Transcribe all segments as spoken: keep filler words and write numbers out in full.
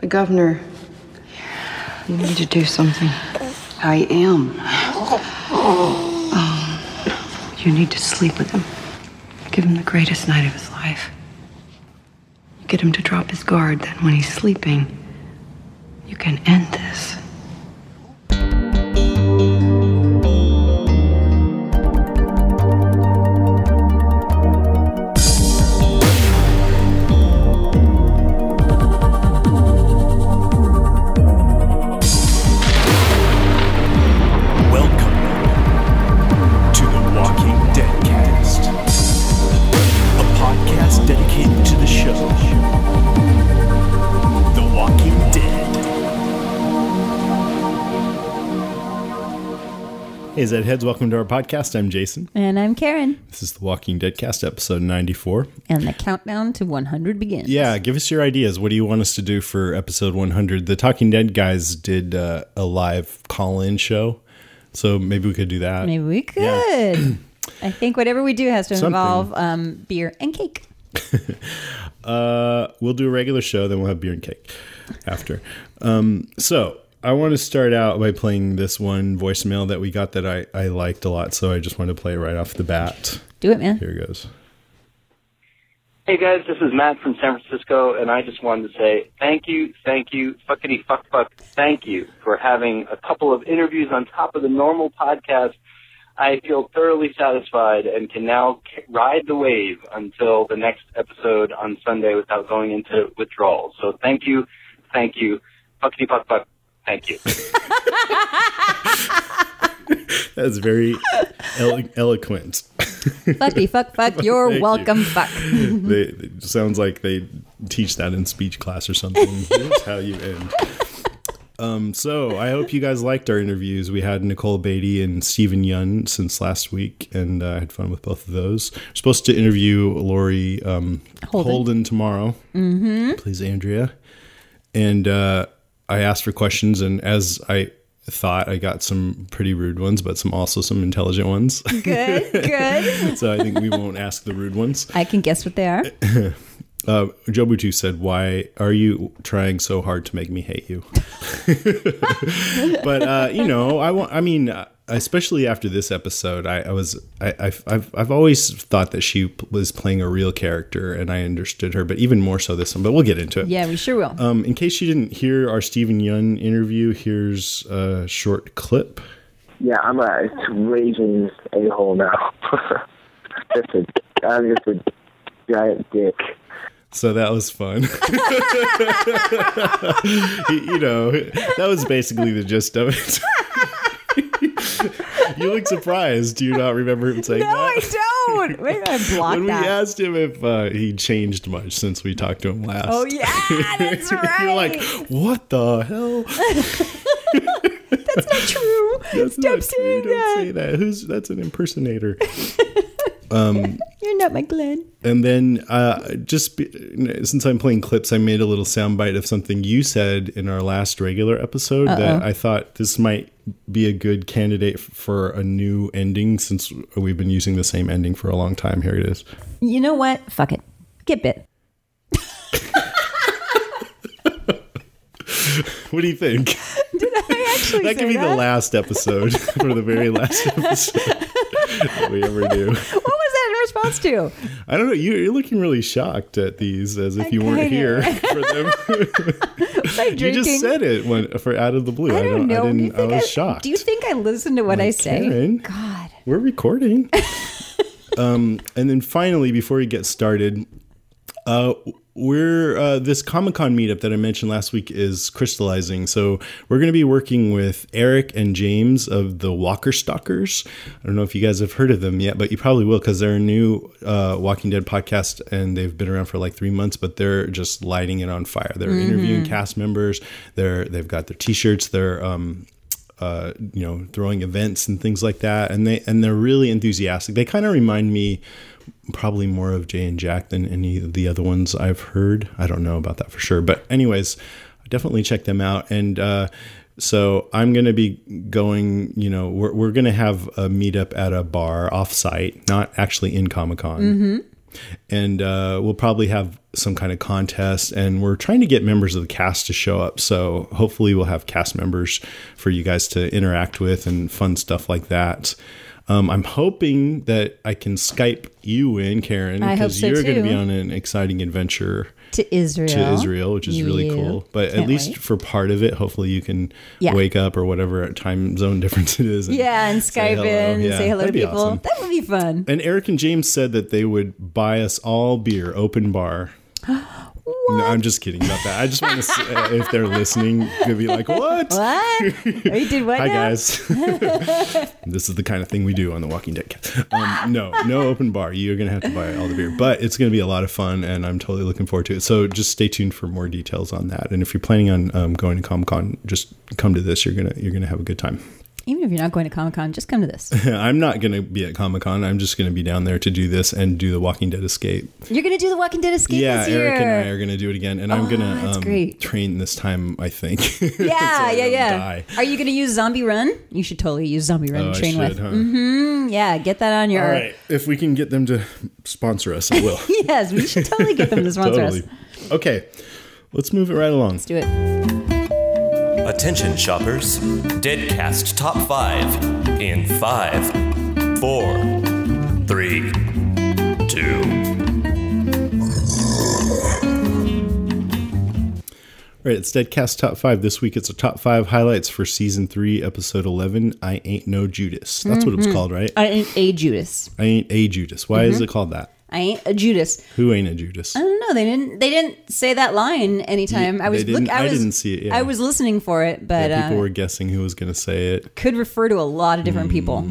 The governor, you need to do something. I am. Um, you need to sleep with him. Give him the greatest night of his life. Get him to drop his guard, then when he's sleeping, you can end this. Hey, Zedheads, welcome to our podcast. I'm Jason. And I'm Karen. This is The Walking Dead Cast, episode ninety-four. And the countdown to one hundred begins. Yeah, give us your ideas. What do you want us to do for episode one hundred? The Talking Dead guys did uh, a live call-in show, so maybe we could do that. Maybe we could. Yeah. I think whatever we do has to Something. involve um, beer and cake. uh, we'll do a regular show, then we'll have beer and cake after. um, so... I want to start out by playing this one voicemail that we got that I, I liked a lot, so I just want to play it right off the bat. Do it, man. Here it goes. Hey, guys, this is Matt from San Francisco, and I just wanted to say thank you, thank you, fuckity fuck fuck, thank you for having a couple of interviews on top of the normal podcast. I feel thoroughly satisfied and can now ride the wave until the next episode on Sunday without going into withdrawal. So thank you, thank you, fuckity fuck fuck. Thank you. That's very elo- eloquent. Fucky, fuck, fuck. You're Thank welcome, you. Fuck. they, it sounds like they teach that in speech class or something. Here's how you end. Um, so I hope you guys liked our interviews. We had Nicole Beattie and Steven Young since last week, and uh, I had fun with both of those. We're supposed to interview Lori um, Holden. Holden tomorrow. Mm-hmm. Please, Andrea. And... uh I asked for questions, and as I thought, I got some pretty rude ones, but some also some intelligent ones. Good, good. So I think we won't ask the rude ones. I can guess what they are. Uh, Joe Butu said, "Why are you trying so hard to make me hate you?" But uh, you know, I want. I mean, especially after this episode, I, I was. I, I've, I've I've always thought that she was playing a real character, and I understood her, but even more so this one. But we'll get into it. Yeah, we sure will. Um, in case you didn't hear our Steven Young interview, here's a short clip. Yeah, I'm a raging a-hole now. Just a, I'm just a giant dick. So that was fun. You know, that was basically the gist of it. You look surprised. Do you not remember him saying no, that? No, I don't. Maybe I blocked that. When we out. asked him if uh, he changed much since we talked to him last. Oh, yeah, that's right. You're like, what the hell? That's not true. That's Stop not saying true. that. Don't say that. Who's, that's an impersonator. Um, You're not my Glenn. And then uh, just be, since I'm playing clips, I made a little soundbite of something you said in our last regular episode. Uh-oh. That I thought this might be a good candidate for a new ending since we've been using the same ending for a long time. Here it is. You know what? Fuck it. Get bit. What do you think? Did I actually That could be that? the last episode or the very last episode that we ever do. What was that in response to? I don't know. You, you're looking really shocked at these as if I you weren't here for them. You just said it when, for out of the blue. I don't, I don't know. I, didn't, do I was I, shocked. Do you think I listen to what like, I say? Karen, God. We're recording. um, and then finally, before we get started, uh, We're uh, this Comic-Con meetup that I mentioned last week is crystallizing. So we're going to be working with Eric and James of the Walker Stalkers. I don't know if you guys have heard of them yet, but you probably will because they're a new uh, Walking Dead podcast and they've been around for like three months, but they're just lighting it on fire. They're mm-hmm. interviewing cast members. They're they've got their T-shirts. They're um, uh, you know throwing events and things like that, and they and they're really enthusiastic. They kind of remind me. Probably more of Jay and Jack than any of the other ones I've heard. I don't know about that for sure. But anyways, definitely check them out. And uh, so I'm going to be going, you know, we're, we're going to have a meetup at a bar off site, not actually in Comic-Con. Mm-hmm. And uh, we'll probably have some kind of contest, and we're trying to get members of the cast to show up. So hopefully we'll have cast members for you guys to interact with and fun stuff like that. Um, I'm hoping that I can Skype you in, Karen, because so you're going to be on an exciting adventure to Israel, to Israel, which is you really cool. But at least wait. for part of it, hopefully you can yeah. wake up or whatever time zone difference it is. And yeah, and Skype in and yeah, say hello to people. Awesome. That would be fun. And Eric and James said that they would buy us all beer, open bar. What? No, I'm just kidding about that. I just want to see if they're listening, they'll be like, what? What? We did what? Hi, now? Guys. This is the kind of thing we do on The Walking Dead. Um, no, no open bar. You're going to have to buy all the beer, but it's going to be a lot of fun, and I'm totally looking forward to it. So just stay tuned for more details on that. And if you're planning on um, going to Comic-Con, just come to this. You're going to, you're going to have a good time. Even if you're not going to Comic-Con, just come to this. I'm not going to be at Comic-Con. I'm just going to be down there to do this and do The Walking Dead Escape. You're going to do The Walking Dead Escape yeah, this year? Yeah, Eric and I are going to do it again. And oh, I'm going to um, train this time, I think. Yeah, so I yeah, yeah. Die. Are you going to use Zombie Run? You should totally use Zombie Run oh, to train I should, with. Huh? Mm-hmm. Yeah, get that on your... All right. If we can get them to sponsor us, I will. Yes, we should totally get them to sponsor totally. us. Okay, let's move it right along. Let's do it. Attention shoppers, Deadcast Top five in five, four, three, two. All right, it's Deadcast Top five. This week it's a Top five Highlights for Season three, Episode eleven, I Ain't No Judas. That's mm-hmm. what it was called, right? I ain't a Judas. I ain't a Judas. Why mm-hmm. is it called that? I ain't a Judas. Who ain't a Judas? I don't know. They didn't. They didn't say that line anytime. Yeah, I was. Look, I, was I didn't see it. Yeah. I was listening for it, but yeah, people uh, were guessing who was going to say it. Could refer to a lot of different mm, people.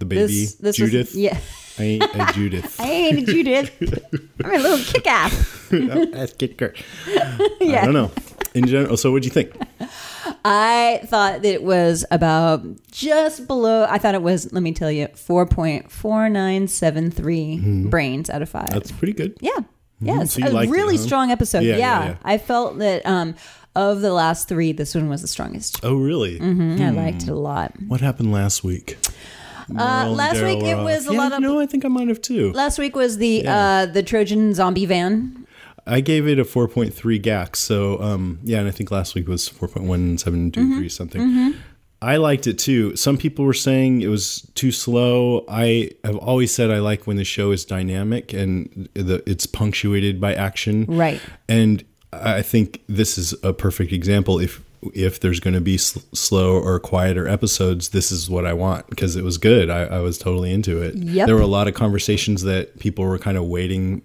The baby this, this Judith. Was, yeah. I ain't a Judith. I ain't a Judith. I'm a little kick ass. That's kick her. Yeah. I don't know. In general, so what'd you think? I thought that it was about just below. I thought it was, let me tell you, four point four nine seven three mm-hmm. brains out of five. That's pretty good. Yeah. Mm-hmm. Yeah. It's so a really it, huh? strong episode. Yeah, yeah. yeah, yeah. I felt that um, of the last three, this one was the strongest. Oh, really? Mm-hmm. Hmm. I liked it a lot. What happened last week? Uh, last Daryl week, it off. was a yeah, lot of. No, I think I might have too. Last week was the yeah. uh, the Trojan zombie van. I gave it a four point three G A C. So, um, yeah, and I think last week was four point one seven two three mm-hmm. something. Mm-hmm. I liked it, too. Some people were saying it was too slow. I have always said I like when the show is dynamic and the, it's punctuated by action. Right. And I think this is a perfect example. If if there's going to be sl- slow or quieter episodes, this is what I want because it was good. I, I was totally into it. Yep. There were a lot of conversations that people were kind of waiting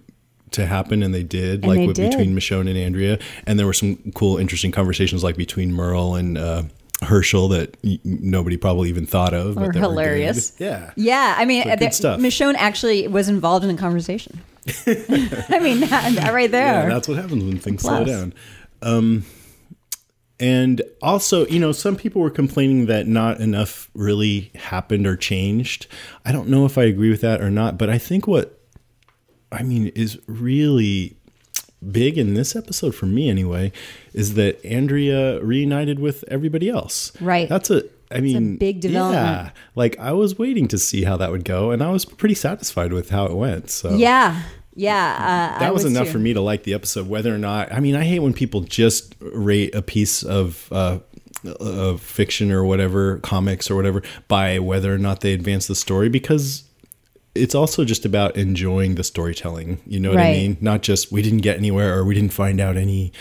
to happen, and they did, and like they with, did. between Michonne and Andrea, and there were some cool, interesting conversations like between Merle and uh, Herschel that y- nobody probably even thought of. Or but hilarious, were yeah, yeah. I mean, there, stuff. Michonne actually was involved in the conversation. I mean, that, that right there. Yeah, that's what happens when things Plus. slow down. Um, and also, you know, some people were complaining that not enough really happened or changed. I don't know if I agree with that or not, but I think what. I mean, is really big in this episode for me anyway, is that Andrea reunited with everybody else. Right. That's a, I mean, a big development. Yeah. Like I was waiting to see how that would go, and I was pretty satisfied with how it went. So yeah. Yeah. Uh, that I was, was enough too. for me to like the episode, whether or not, I mean, I hate when people just rate a piece of, uh, of fiction or whatever, comics or whatever, by whether or not they advance the story, because it's also just about enjoying the storytelling. You know what right. I mean? Not just we didn't get anywhere or we didn't find out any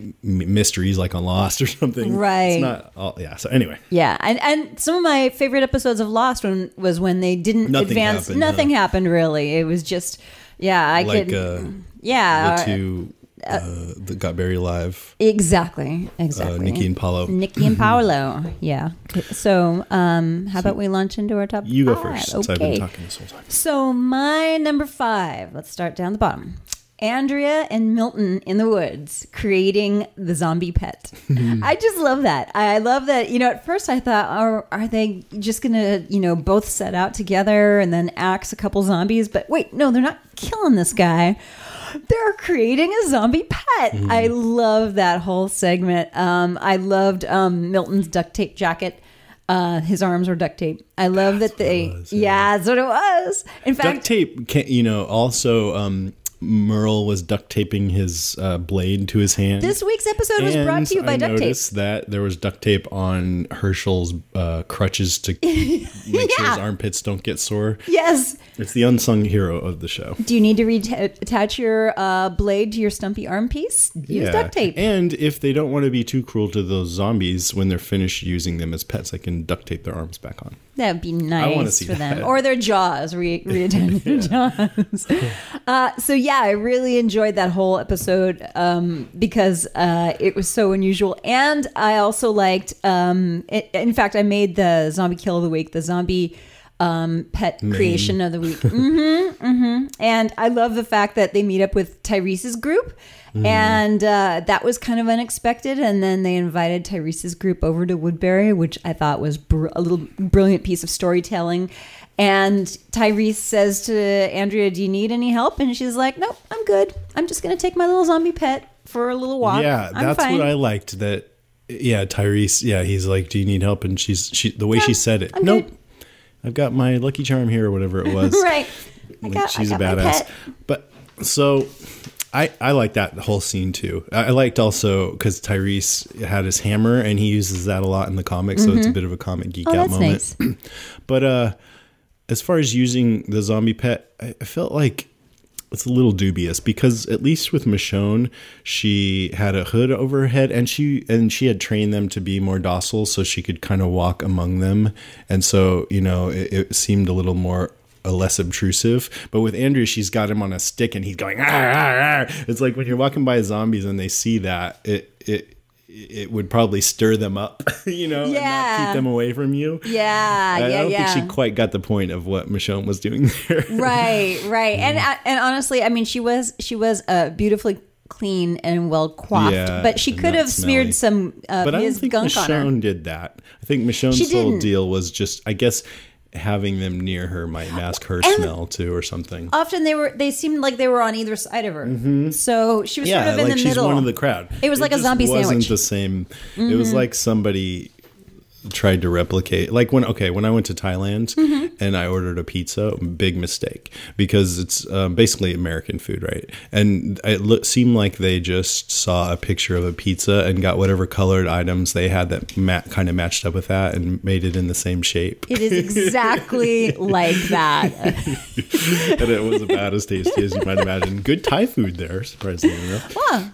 m- mysteries like on Lost or something. Right. It's not all, yeah. So anyway. Yeah. And and some of my favorite episodes of Lost when, was when they didn't nothing advance. Happened, nothing huh? happened really. It was just, yeah. I like, couldn't. Uh, yeah. The two uh, uh, that got buried alive. Exactly. Exactly. Uh, Nikki and Paolo. Nikki and Paolo. Yeah. So, um, how so about we launch into our top You five? Go first, since okay. I've been talking this whole time. So, my number five. Let's start down the bottom. Andrea and Milton in the woods creating the zombie pet. I just love that. I love that. You know, at first I thought, are, are they just going to, you know, both set out together and then axe a couple zombies? But wait, no, they're not killing this guy. They're creating a zombie pet. Mm. I love that whole segment. Um, I loved um, Milton's duct tape jacket. Uh, his arms were duct tape. I love that's that they. Was, yeah, yeah, that's what it was. In fact, duct tape. Can, you know, also um, Merle was duct taping his uh, blade to his hand. This week's episode was and brought to you by I duct tape. I noticed that there was duct tape on Herschel's uh, crutches to make yeah. sure his armpits don't get sore. Yes, it's the unsung hero of the show. Do you need to reattach your uh, blade to your stumpy arm piece? Use yeah. duct tape. And if they don't want to be too cruel to those zombies, when they're finished using them as pets, I can duct tape their arms back on. That would be nice for that. them. Or their jaws, re- reattach their jaws. Uh, so yeah, I really enjoyed that whole episode um, because uh, it was so unusual. And I also liked, um, it, in fact, I made the zombie kill of the week, the zombie... Um, pet Maine. creation of the week. Mm-hmm, mm-hmm. And I love the fact that they meet up with Tyrese's group. Mm. And uh, that was kind of unexpected. And then they invited Tyrese's group over to Woodbury, which I thought was br- a little brilliant piece of storytelling. And Tyrese says to Andrea, do you need any help? And she's like, nope, I'm good. I'm just going to take my little zombie pet for a little walk. Yeah, I'm that's fine. What I liked. That, yeah, Tyrese, yeah, he's like, do you need help? And she's she the way yeah, she said it, I'm nope. Good. I've got my Lucky Charm here or whatever it was. Right. Like, got, she's a badass. But so I I like that whole scene too. I liked also because Tyrese had his hammer and he uses that a lot in the comics. Mm-hmm. So it's a bit of a comic geek oh, out moment. Nice. But uh, as far as using the zombie pet, I felt like it's a little dubious because at least with Michonne, she had a hood over her head and she and she had trained them to be more docile so she could kind of walk among them. And so, you know, it, it seemed a little more uh, less obtrusive. But with Andrea, she's got him on a stick and he's going, ar, ar, ar. It's like when you're walking by zombies and they see that, it it it would probably stir them up, you know, yeah. and not keep them away from you. Yeah, I yeah, I don't yeah. think she quite got the point of what Michonne was doing there. Right, right. Yeah. And and honestly, I mean, she was she was uh, beautifully clean and well coiffed, yeah, but she could have smelly. smeared some uh, but I don't think gunk Michonne on her. did that. I think Michonne's whole deal was just, I guess, having them near her might mask her and smell too or something. Often they were they seemed like they were on either side of her. Mm-hmm. So she was yeah, sort of in like the middle. Yeah, like she's one of the crowd. It was it like a zombie sandwich. It wasn't the same. Mm-hmm. It was like somebody tried to replicate. Like when okay, when I went to Thailand mm-hmm. and I ordered a pizza, big mistake because it's uh, basically American food, right? And it lo- seemed like they just saw a picture of a pizza and got whatever colored items they had that ma- kind of matched up with that and made it in the same shape. It is exactly like that. And it was about as tasty as you might imagine. Good Thai food there, surprisingly enough. Wow.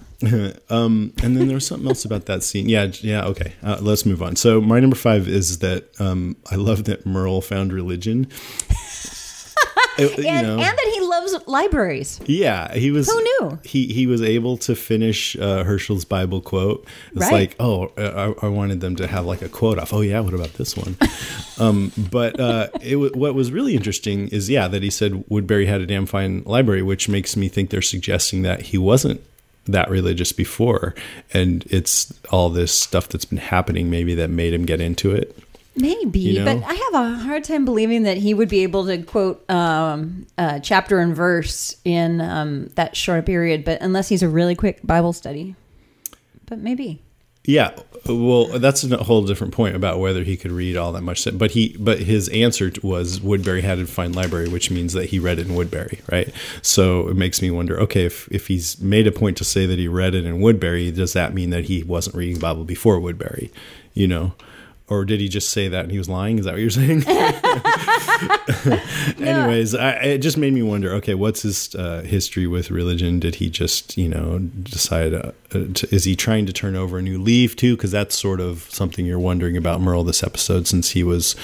um, and then there was something else about that scene. Yeah, yeah, okay. Uh, let's move on. So my number five is that um, I love that Merle found religion. It, and, you know, and that he loves libraries. Yeah, he was. Who knew? He he was able to finish uh, Herschel's Bible quote. It's right. like, oh, I, I wanted them to have like a quote off. Oh yeah, what about this one? um, but uh, it what was really interesting is yeah that he said Woodbury had a damn fine library, which makes me think they're suggesting that he wasn't that religious before, and it's all this stuff that's been happening maybe that made him get into it. Maybe, you know? But I have a hard time believing that he would be able to quote um, uh, chapter and verse in um, that short period, but unless he's a really quick Bible study. But maybe. Yeah, well, that's a whole different point about whether he could read all that much. But he, but his answer was Woodbury had a fine library, which means that he read it in Woodbury, right? So it makes me wonder, okay, if, if he's made a point to say that he read it in Woodbury, does that mean that he wasn't reading Bible before Woodbury, you know? Or did he just say that and he was lying? Is that what you're saying? No. Anyways, I, it just made me wonder, okay, what's his uh, history with religion? Did he just, you know, decide, uh, to, is he trying to turn over a new leaf too? Because that's sort of something you're wondering about Merle this episode, since he was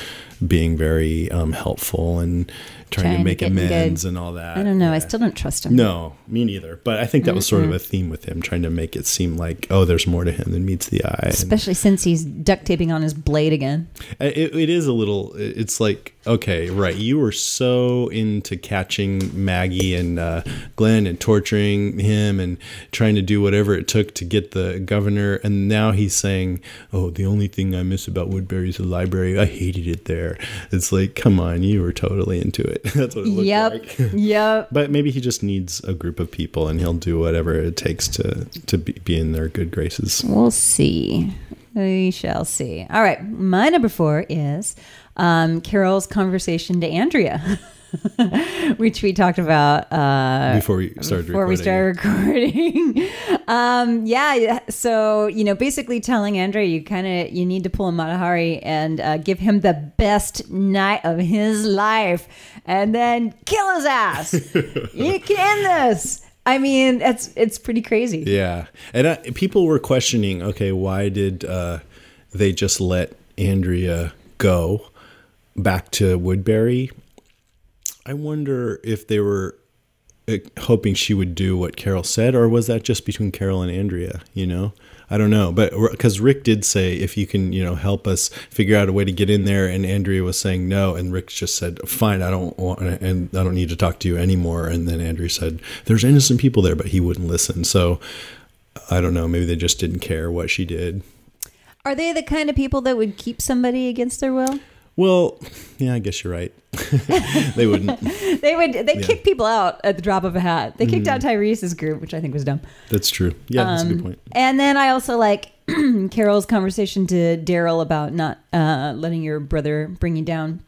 being very um, helpful and trying, trying to make to amends and all that. I don't know. Yeah. I still don't trust him. No, me neither. But I think that mm-hmm. was sort of a theme with him, trying to make it seem like, oh, there's more to him than meets the eye. Especially and, since he's duct taping on his blade again. It, it is a little, it's like, okay, right. You were so into catching Maggie and uh, Glenn and torturing him and trying to do whatever it took to get the governor. And now he's saying, oh, the only thing I miss about Woodbury is the library. I hated it there. It's like, come on, you were totally into it. That's what it looked yep. like. Yep. But maybe he just needs a group of people and he'll do whatever it takes to, to be, be in their good graces. We'll see. We shall see. All right. My number four is um, Carol's conversation to Andrea, which we talked about uh, before we started before recording. We started recording. um, yeah. So, you know, basically telling Andrea, you kind of you need to pull him out of Hari and uh, give him the best night of his life and then kill his ass. You can end this. I mean, it's it's pretty crazy. Yeah. And I, people were questioning, okay, why did uh, they just let Andrea go back to Woodbury? I wonder if they were hoping she would do what Carol said, or was that just between Carol and Andrea, you know? I don't know. But because Rick did say, if you can, you know, help us figure out a way to get in there. And Andrea was saying no. And Rick just said, fine, I don't want and I don't need to talk to you anymore. And then Andrea said, there's innocent people there, but he wouldn't listen. So I don't know. Maybe they just didn't care what she did. Are they the kind of people that would keep somebody against their will? Well, yeah, I guess you're right. They wouldn't. they would. They yeah. kick people out at the drop of a hat. They kicked mm. out Tyrese's group, which I think was dumb. That's true. Yeah, um, that's a good point. And then I also like Carol's conversation to Daryl about not uh, letting your brother bring you down.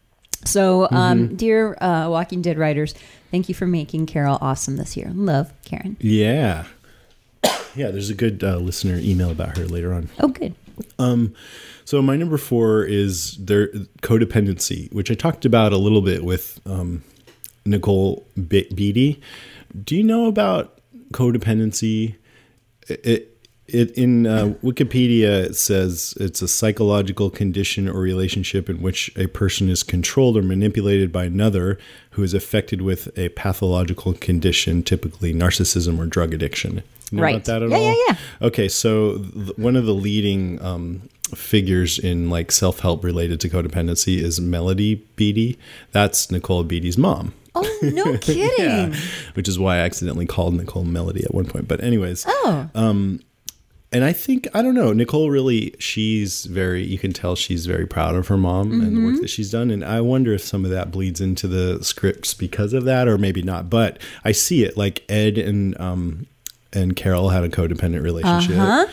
So, um, mm-hmm. dear uh, Walking Dead writers, thank you for making Carol awesome this year. Love, Karen. Yeah. Yeah, there's a good uh, listener email about her later on. Oh, good. Um, so my number four is their codependency, which I talked about a little bit with um, Nicole Beattie. Do you know about codependency? It it in uh, Wikipedia it says it's a psychological condition or relationship in which a person is controlled or manipulated by another who is affected with a pathological condition, typically narcissism or drug addiction. Know right. About that at yeah, all? Yeah, yeah. Okay, so th- one of the leading um, figures in like self-help related to codependency is Melody Beattie. That's Nicole Beattie's mom. Oh, no kidding. Yeah, which is why I accidentally called Nicole Melody at one point. But anyways. Oh. Um, and I think, I don't know, Nicole really, she's very, you can tell she's very proud of her mom mm-hmm. and the work that she's done. And I wonder if some of that bleeds into the scripts because of that or maybe not. But I see it like Ed and... Um, and Carol had a codependent relationship. Uh-huh.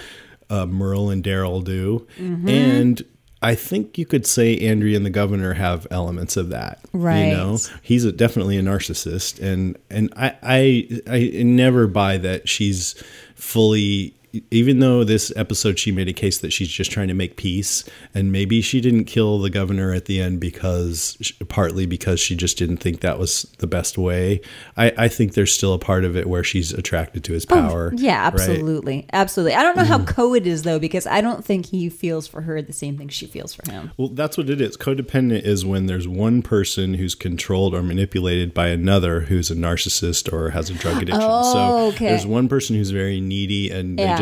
Uh, Merle and Daryl do. Mm-hmm. And I think you could say Andrea and the Governor have elements of that. Right. You know, he's a, definitely a narcissist. And, and I, I, I never buy that she's fully... Even though this episode she made a case that she's just trying to make peace, and maybe she didn't kill the governor at the end because partly because she just didn't think that was the best way. I, I think there's still a part of it where she's attracted to his power. Oh, yeah, absolutely. Right? Absolutely. I don't know how mm. code is though, because I don't think he feels for her the same thing she feels for him. Well, that's what it is. Codependent is when there's one person who's controlled or manipulated by another who's a narcissist or has a drug addiction. Oh, okay. So there's one person who's very needy and yeah. just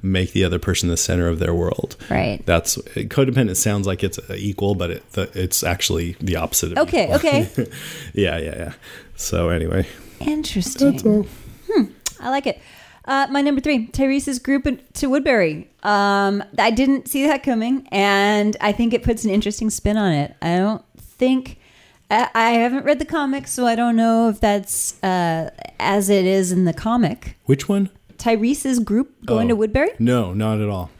make the other person the center of their world. Right. That's codependent sounds like it's equal, but it, it's actually the opposite of okay. Equal. Okay. yeah. Yeah. Yeah. So anyway. Interesting. That's all. Hmm. I like it. Uh, my number three, Tyrese's group to Woodbury. Um, I didn't see that coming, and I think it puts an interesting spin on it. I don't think I, I haven't read the comic, so I don't know if that's uh, as it is in the comic. Which one? Tyrese's group going oh, to Woodbury? No, not at all.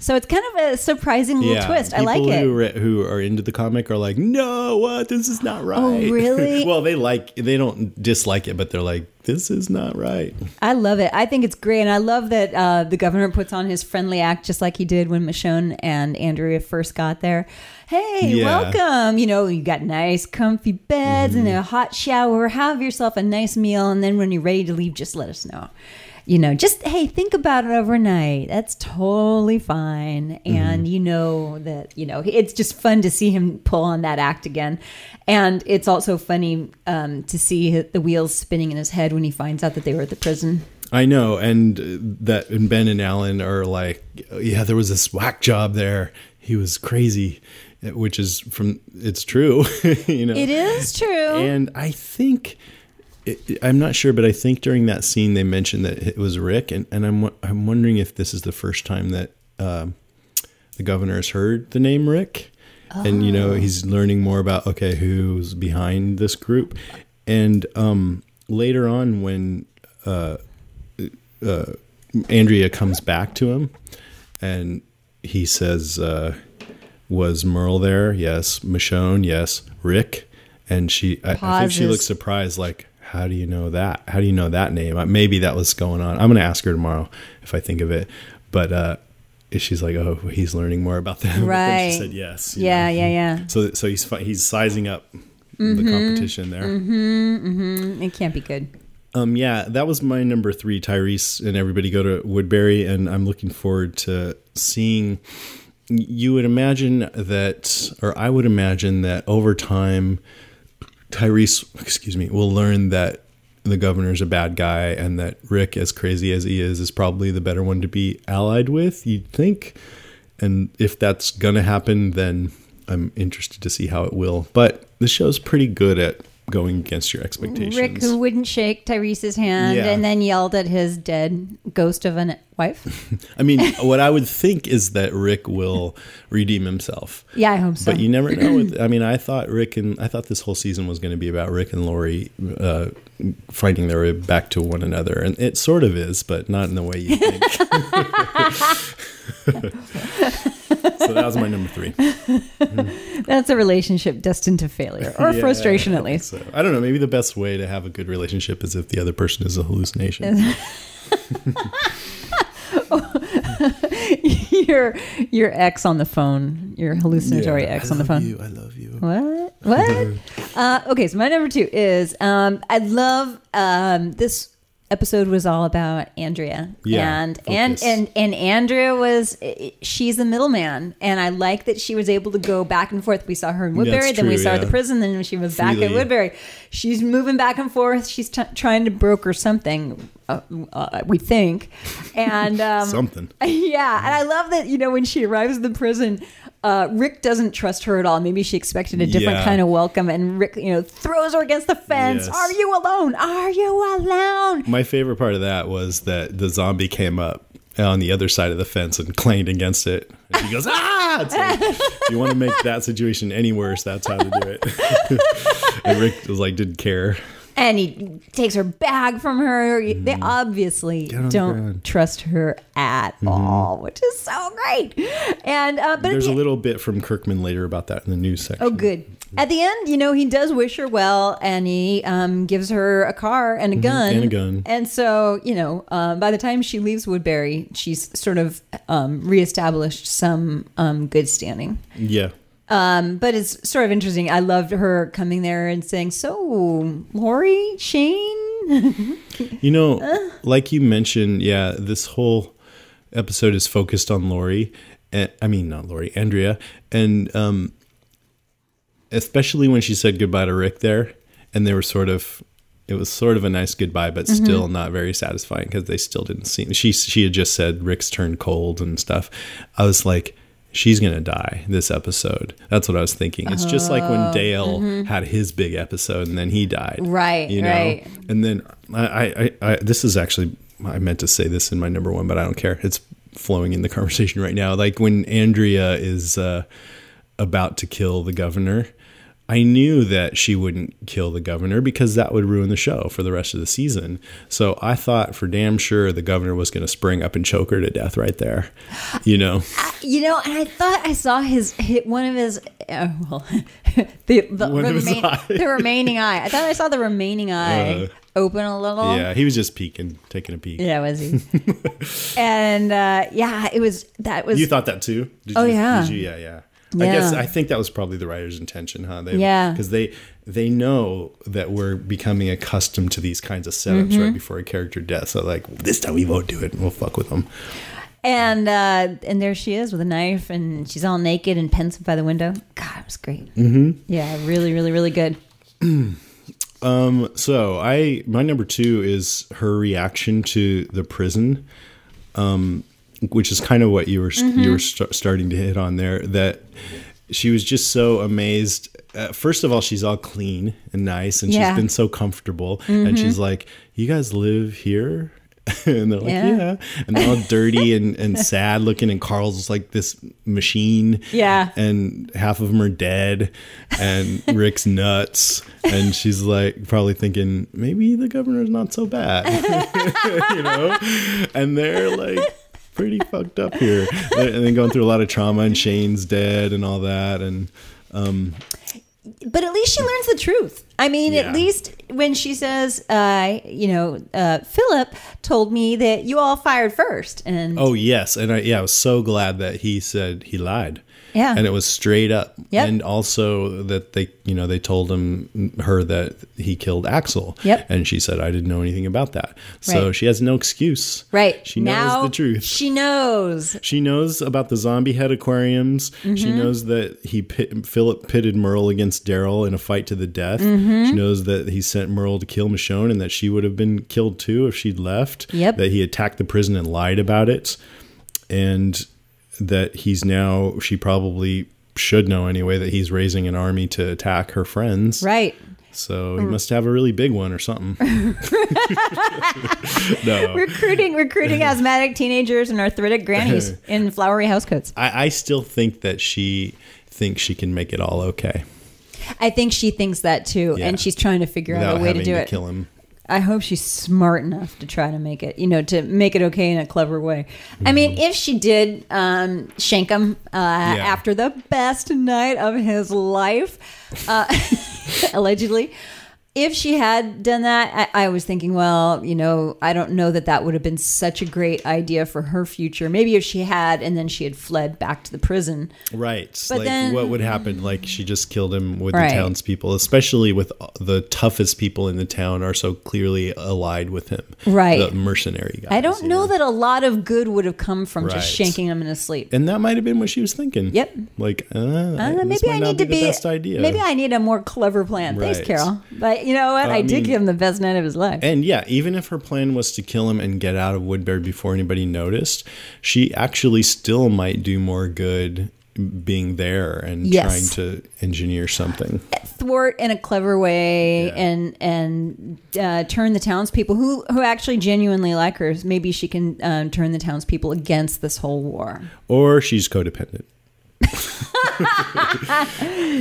So it's kind of a surprising little yeah, twist. I like it. People who re- who are into the comic are like, no, what? This is not right. Oh, really? Well, they like they don't dislike it, but they're like, this is not right. I love it. I think it's great. And I love that uh, the governor puts on his friendly act just like he did when Michonne and Andrea first got there. Hey, yeah. welcome. You know, you got nice comfy beds mm-hmm. and a hot shower. Have yourself a nice meal. And then when you're ready to leave, just let us know. You know, just, hey, think about it overnight. That's totally fine. And mm-hmm. you know that, you know, it's just fun to see him pull on that act again. And it's also funny um, to see the wheels spinning in his head when he finds out that they were at the prison. I know. And that and Ben and Alan are like, yeah, there was this whack job there. He was crazy. Which is from, it's true. You know, it is true. And I think... It, I'm not sure, but I think during that scene they mentioned that it was Rick, and, and I'm I'm wondering if this is the first time that uh, the governor has heard the name Rick, oh. and you know he's learning more about okay who's behind this group, and um, later on when uh, uh, Andrea comes back to him, and he says, uh, was Merle there? Yes. Michonne? Yes. Rick? And she, I, I think she looks surprised, like, how do you know that? How do you know that name? Maybe that was going on. I'm going to ask her tomorrow if I think of it. But uh, she's like, oh, he's learning more about that. Right. She said yes. Yeah, know? yeah, yeah. So so he's he's sizing up mm-hmm. the competition there. Mm-hmm, mm-hmm. It can't be good. Um, yeah, that was my number three, Tyrese and everybody go to Woodbury. And I'm looking forward to seeing, you would imagine that, or I would imagine that over time, Tyrese, excuse me, will learn that the governor's a bad guy and that Rick, as crazy as he is, is probably the better one to be allied with, you'd think. And if that's going to happen, then I'm interested to see how it will. But the show's pretty good at going against your expectations. Rick, who wouldn't shake Tyrese's hand yeah. and then yelled at his dead ghost of a wife. I mean, what I would think is that Rick will redeem himself. Yeah, I hope so. But you never know. With, I mean, I thought Rick and I thought this whole season was going to be about Rick and Lori uh, finding their way back to one another. And it sort of is, but not in the way you think. So that was my number three. Mm. That's a relationship destined to failure or yeah, frustration, at least. So. I don't know. Maybe the best way to have a good relationship is if the other person is a hallucination. your your ex on the phone, your hallucinatory yeah, ex on the phone. I love you. I love you. What? What? uh, okay, so my number two is um, I love um, this. Episode was all about Andrea yeah, and, and, and, and Andrea was, she's the middleman. And I like that she was able to go back and forth. We saw her in Woodbury, true, then we saw yeah. her at the prison. Then she was back really, at Woodbury. Yeah. She's moving back and forth. She's t- trying to broker something. Uh, uh, we think. And, um, something. Yeah. And I love that, you know, when she arrives at the prison, Uh, Rick doesn't trust her at all. Maybe she expected a different yeah. kind of welcome. And Rick, you know, throws her against the fence. Yes. Are you alone? Are you alone? My favorite part of that was that the zombie came up on the other side of the fence and clanged against it. And she goes, ah! It's like, if you want to make that situation any worse, that's how to do it. And Rick was like, didn't care. And he takes her bag from her. Mm-hmm. They obviously don't trust her at mm-hmm. all, which is so great. And uh, but there's a little bit from Kirkman later about that in the news section. Oh, good. At the end, you know, he does wish her well, and he um, gives her a car and a mm-hmm. gun. And a gun. And so, you know, uh, by the time she leaves Woodbury, she's sort of um, reestablished some um, good standing. Yeah. Um, but it's sort of interesting. I loved her coming there and saying, so, Lori, Shane? You know, uh, like you mentioned, yeah, this whole episode is focused on Lori. And, I mean, not Lori, Andrea. And um, especially when she said goodbye to Rick there. And they were sort of, it was sort of a nice goodbye, but mm-hmm. still not very satisfying because they still didn't seem, she, she had just said Rick's turned cold and stuff. I was like, she's going to die this episode. That's what I was thinking. It's oh, just like when Dale mm-hmm. had his big episode and then he died. Right, you know? Right. And then I, I, I, this is actually, I meant to say this in my number one, but I don't care. It's flowing in the conversation right now. Like when Andrea is uh, about to kill the governor, I knew that she wouldn't kill the governor because that would ruin the show for the rest of the season. So I thought for damn sure the governor was going to spring up and choke her to death right there. You know, I, you know, and I thought I saw his hit one of his uh, well, the the, remain, his the remaining eye. I thought I saw the remaining eye uh, open a little. Yeah, he was just peeking, taking a peek. Yeah, was he? And uh, yeah, it was that was. You thought that too? Did oh you, yeah, did you? yeah, yeah. Yeah. I guess I think that was probably the writer's intention, huh? They, yeah. Because they they know that we're becoming accustomed to these kinds of setups mm-hmm. right before a character death. So like this time we won't do it and we'll fuck with them. And uh, and there she is with a knife and she's all naked and pensive by the window. God, it was great. Mm-hmm. Yeah, really, really, really good. um. So I my number two is her reaction to the prison, um, which is kind of what you were mm-hmm. you were st- starting to hit on there, that she was just so amazed. Uh, first of all, she's all clean and nice, and yeah. she's been so comfortable. Mm-hmm. And she's like, you guys live here? And they're like, yeah. yeah. And they're all dirty and, and sad looking. And Carl's like this machine. Yeah. And half of them are dead. And Rick's nuts. And she's like probably thinking, maybe the governor's not so bad. You know? And they're like... pretty fucked up here. And then going through a lot of trauma, and Shane's dead and all that. And, um, but at least she learns the truth. I mean, yeah. At least when she says, uh, you know, uh, Philip told me that you all fired first. And oh, yes. And I, yeah, I was so glad that he said he lied. Yeah. And it was straight up. Yep. And also that they, you know, they told him, her that he killed Axel. Yep. And she said, I didn't know anything about that. So right. She has no excuse. Right. She now knows the truth. She knows. She knows about the zombie head aquariums. Mm-hmm. She knows that he pit, Philip pitted Merle against Daryl in a fight to the death. Mm-hmm. She knows that he sent Merle to kill Michonne and that she would have been killed too if she'd left. Yep. That he attacked the prison and lied about it. And that he's now, she probably should know anyway, that he's raising an army to attack her friends. Right. So he must have a really big one or something. No. Recruiting, recruiting asthmatic teenagers and arthritic grannies in flowery housecoats. I, I still think that she thinks she can make it all okay. I think she thinks that too. Yeah. And she's trying to figure Without out a way to do to it. Kill him. I hope she's smart enough to try to make it, you know, to make it okay in a clever way. I mean, if she did um, shank him uh, yeah. after the best night of his life, uh, allegedly, if she had done that, I, I was thinking, well, you know, I don't know that that would have been such a great idea for her future. Maybe if she had, and then she had fled back to the prison. Right. But like then, what would happen? Like she just killed him with right. the townspeople, especially with the toughest people in the town are so clearly allied with him. Right. The mercenary guys. I don't know, you know? that a lot of good would have come from right. just shanking him in his sleep. And that might have been what she was thinking. Yep. Like, uh, I don't know, maybe I need be to be, the best idea. Maybe I need a more clever plan. Right. Thanks, Carol. But you know what? I, I mean, did give him the best night of his life. And yeah, even if her plan was to kill him and get out of Woodbury before anybody noticed, she actually still might do more good being there and yes. trying to engineer something. Thwart in a clever way yeah. and and uh, turn the townspeople who, who actually genuinely like her. Maybe she can um, turn the townspeople against this whole war. Or she's codependent.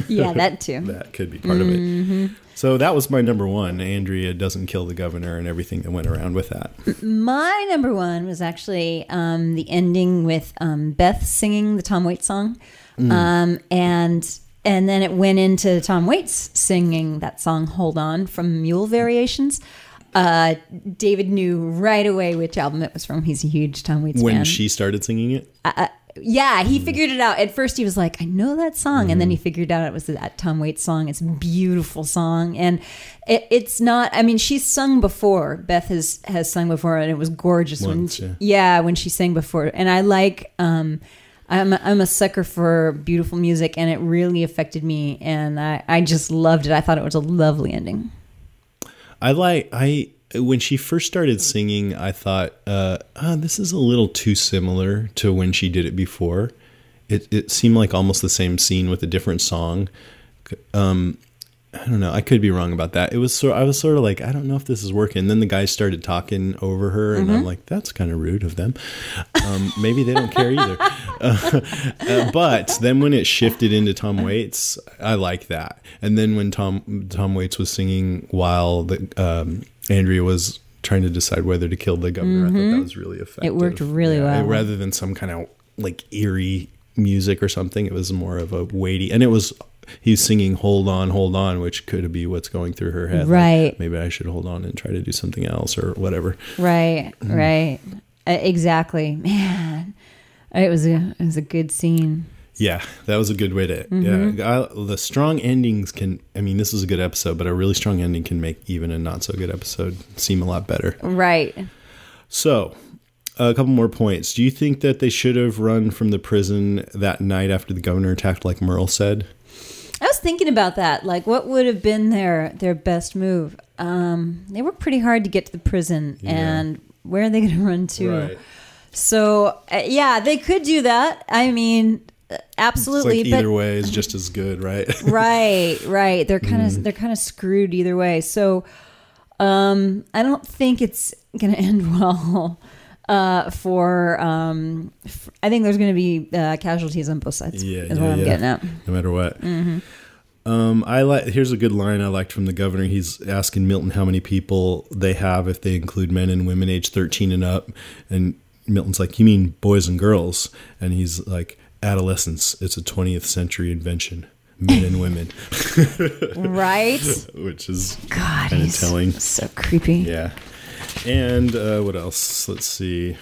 Yeah, that too. That could be part mm-hmm. of it. So that was my number one. Andrea doesn't kill the governor and everything that went around with that. My number one was actually um, the ending with um, Beth singing the Tom Waits song. Mm. Um, and and then it went into Tom Waits singing that song, Hold On, from Mule Variations. Uh, David knew right away which album it was from. He's a huge Tom Waits when fan. When she started singing it? I, I, Yeah, he figured it out. At first he was like, I know that song. Mm-hmm. And then he figured out it was that Tom Waits song. It's a beautiful song. And it, it's not, I mean, she's sung before. Beth has, has sung before, and it was gorgeous. Once, when she, yeah. yeah, when she sang before. And I like, um, I'm, a, I'm a sucker for beautiful music, and it really affected me. And I, I just loved it. I thought it was a lovely ending. I like, I... When she first started singing, I thought, uh, oh, this is a little too similar to when she did it before. It it seemed like almost the same scene with a different song. Um, I don't know. I could be wrong about that. It was so, I was sort of like, I don't know if this is working. And then the guys started talking over her, and mm-hmm. I'm like, that's kind of rude of them. Um, maybe they don't care either. Uh, uh, but then when it shifted into Tom Waits, I like that. And then when Tom Tom Waits was singing while the um, Andrea was trying to decide whether to kill the governor, mm-hmm. I thought that was really effective. It worked really yeah, well. Rather than some kind of like eerie music or something, it was more of a weighty, and it was. He's singing Hold On, Hold On, which could be what's going through her head. Right. Like, maybe I should hold on and try to do something else or whatever. Right, mm. right. Uh, exactly. Man, it was, a, it was a good scene. Yeah, that was a good way to... Mm-hmm. Yeah, I, the strong endings can... I mean, this is a good episode, but a really strong ending can make even a not-so-good episode seem a lot better. Right. So... Uh, a couple more points. Do you think that they should have run from the prison that night after the governor attacked, like Merle said? I was thinking about that. Like, what would have been their, their best move? Um, they worked pretty hard to get to the prison, yeah. and where are they going to run to? Right. So, uh, yeah, they could do that. I mean, absolutely. It's like either but, way is just as good, right? right, right. They're kind of mm. they're kind of screwed either way. So, um, I don't think it's going to end well. Uh, for um, f- I think there's going to be uh, casualties on both sides. Yeah, is yeah, what I'm yeah. getting at. No matter what. Mm-hmm. Um, I like. Here's a good line I liked from the governor. He's asking Milton how many people they have if they include men and women age thirteen and up, and Milton's like, you mean boys and girls? And he's like, adolescence. It's a twentieth century invention. Men and women. Right? Which is God, kind of telling. So creepy. Yeah. And uh, what else? Let's see.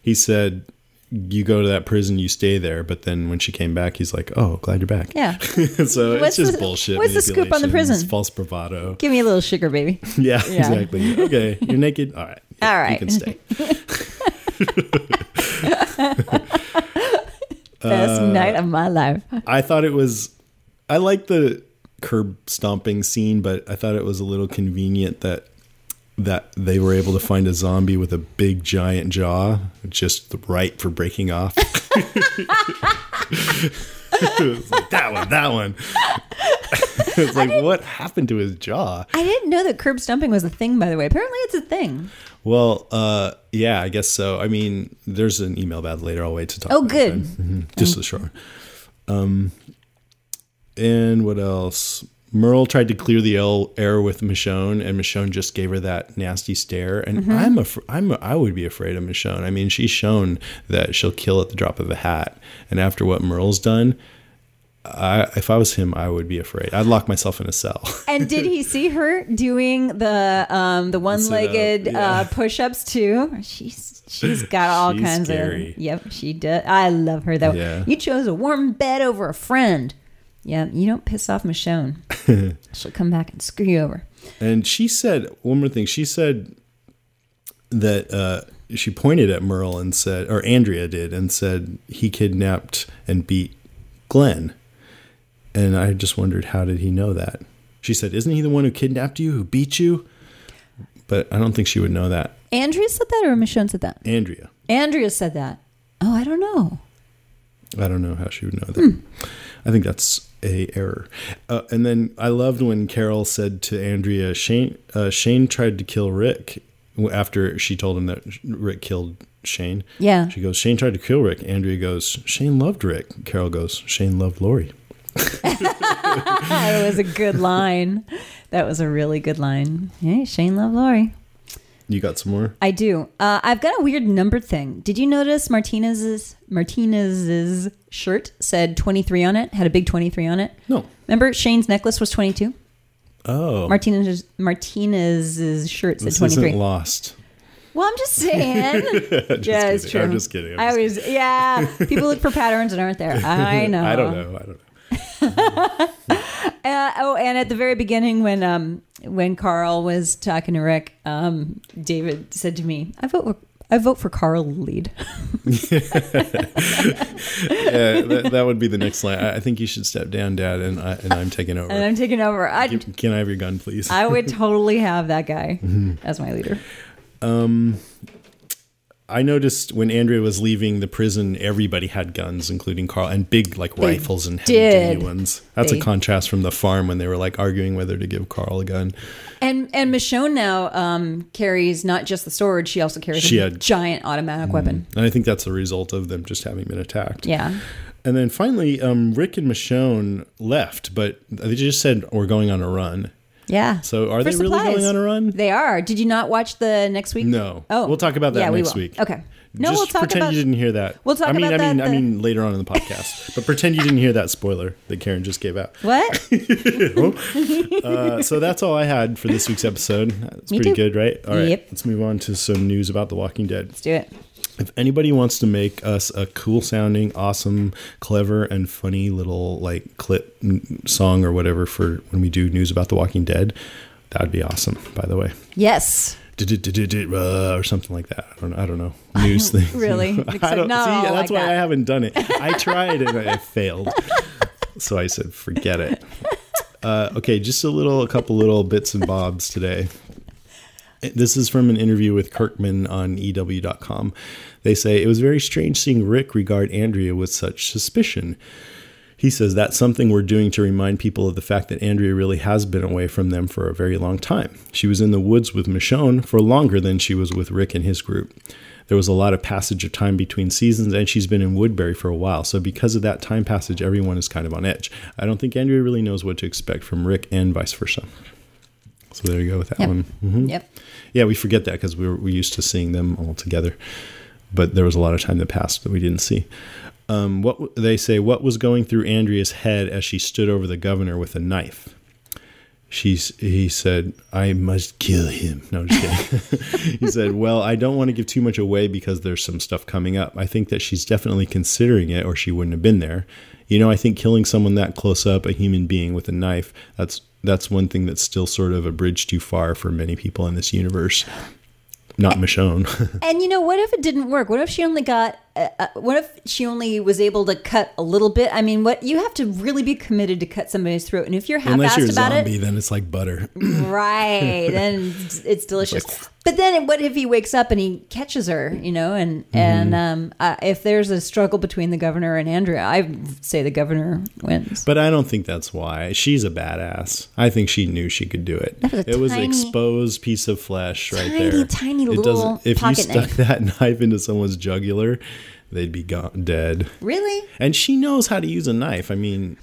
He said, you go to that prison, you stay there. But then when she came back, he's like, oh, glad you're back. Yeah. So what's it's just the, bullshit. What's the scoop on the prison? It's false bravado. Give me a little sugar, baby. Yeah, yeah. Exactly. Okay. You're naked. All right. Yeah, all right. You can stay. Best uh, night of my life. I thought it was, I like the curb stomping scene, but I thought it was a little convenient that that they were able to find a zombie with a big giant jaw, just right for breaking off. It's like, that one, that one. It's like, what happened to his jaw? I didn't know that curb stomping was a thing, by the way. Apparently it's a thing. Well, uh, yeah, I guess so. I mean, there's an email about it later. I'll wait to talk. Oh, about good. Mm-hmm. Just a short. Um, and what else? Merle tried to clear the air with Michonne, and Michonne just gave her that nasty stare. And mm-hmm. I'm, af- I'm, I would be afraid of Michonne. I mean, she's shown that she'll kill at the drop of a hat. And after what Merle's done, I, if I was him, I would be afraid. I'd lock myself in a cell. And did he see her doing the um, the one-legged yeah. uh, push-ups too? She's she's got all she's kinds scary. Of. Yep, she does. I love her though. Yeah. You chose a warm bed over a friend. Yeah, you don't piss off Michonne. She'll come back and screw you over. And she said, one more thing. She said that uh, she pointed at Merle and said, or Andrea did, and said he kidnapped and beat Glenn. And I just wondered, how did he know that? She said, isn't he the one who kidnapped you, who beat you? But I don't think she would know that. Andrea said that or Michonne said that? Andrea. Andrea said that. Oh, I don't know. I don't know how she would know that. Hmm. I think that's a error. Uh, and then I loved when Carol said to Andrea, Shane uh, Shane tried to kill Rick after she told him that Rick killed Shane. Yeah. She goes, Shane tried to kill Rick. Andrea goes, Shane loved Rick. Carol goes, Shane loved Lori. It was a good line. That was a really good line. Hey, Shane loved Lori. You got some more? I do. Uh, I've got a weird number thing. Did you notice Martinez's Martinez's shirt said twenty-three on it? Had a big twenty-three on it? No. Remember Shane's necklace was twenty-two? Oh. Martinez's Martinez's shirt said this twenty-three. Isn't Lost. Well, I'm just saying. just yeah, it's true. I'm just kidding. I'm I just was kidding. Yeah. People look for patterns and aren't there. I know. I don't know. I don't know. uh, oh, and at the very beginning, when um, when Carl was talking to Rick, um, David said to me, "I vote, I vote for Carl lead." yeah, yeah that, that would be the next line. I think you should step down, Dad, and I, and I'm taking over. And I'm taking over. I can, can I have your gun, please? I would totally have that guy mm-hmm. as my leader. Um. I noticed when Andrea was leaving the prison, everybody had guns, including Carl, and big like they rifles and heavy ones. That's they, a contrast from the farm when they were like arguing whether to give Carl a gun. And and Michonne now um, carries not just the sword; she also carries she a had, giant automatic mm, weapon. And I think that's the result of them just having been attacked. Yeah. And then finally, um, Rick and Michonne left, but they just said we're going on a run. Yeah. So are For they supplies. Really going on a run? They are. Did you not watch the next week? No. Oh. We'll talk about that yeah, next we week. Okay. No, Just we'll talk pretend about you didn't hear that. We'll talk I mean, about I mean, that. I mean, I mean, later on in the podcast. But pretend you didn't hear that spoiler that Karen just gave out. What? uh, so that's all I had for this week's episode. It's Me pretty too. Good, right? All right. Yep. Let's move on to some news about The Walking Dead. Let's do it. If anybody wants to make us a cool sounding, awesome, clever, and funny little like clip n- song or whatever for when we do news about The Walking Dead, that would be awesome, by the way. Yes. Or something like that. I don't know. I don't know. News thing. Really? I don't, no, see, that's like why that. I haven't done it. I tried and I failed. So I said, forget it. Uh, okay, just a little, a couple little bits and bobs today. This is from an interview with Kirkman on E W dot com. They say, it was very strange seeing Rick regard Andrea with such suspicion. He says, that's something we're doing to remind people of the fact that Andrea really has been away from them for a very long time. She was in the woods with Michonne for longer than she was with Rick and his group. There was a lot of passage of time between seasons, and she's been in Woodbury for a while. So because of that time passage, everyone is kind of on edge. I don't think Andrea really knows what to expect from Rick and vice versa. So there you go with that yep. one. Mm-hmm. Yep. Yeah, we forget that because we were, we're used to seeing them all together. but there was a lot of time that passed that we didn't see. Um, what they say, what was going through Andrea's head as she stood over the governor with a knife? She's, he said, I must kill him. No, I'm just kidding. He said, well, I don't want to give too much away because there's some stuff coming up. I think that she's definitely considering it or she wouldn't have been there. You know, I think killing someone that close up, a human being with a knife, that's that's one thing that's still sort of a bridge too far for many people in this universe. Not Michonne. And you know, what if it didn't work? What if she only got, uh, what if she only was able to cut a little bit? I mean, what, you have to really be committed to cut somebody's throat. And if you're half-assed about it. Unless you're a zombie, then it's like butter. Right. Then it's delicious. It's like, but then what if he wakes up and he catches her, you know? And, mm-hmm. and um, uh, if there's a struggle between the governor and Andrea, I say the governor wins. But I don't think that's why. She's a badass. I think she knew she could do it. That was a it tiny, was an exposed piece of flesh right tiny, there. Tiny, tiny. It little if you stuck knife. That knife into someone's jugular, they'd be gone, dead. Really? And she knows how to use a knife. I mean,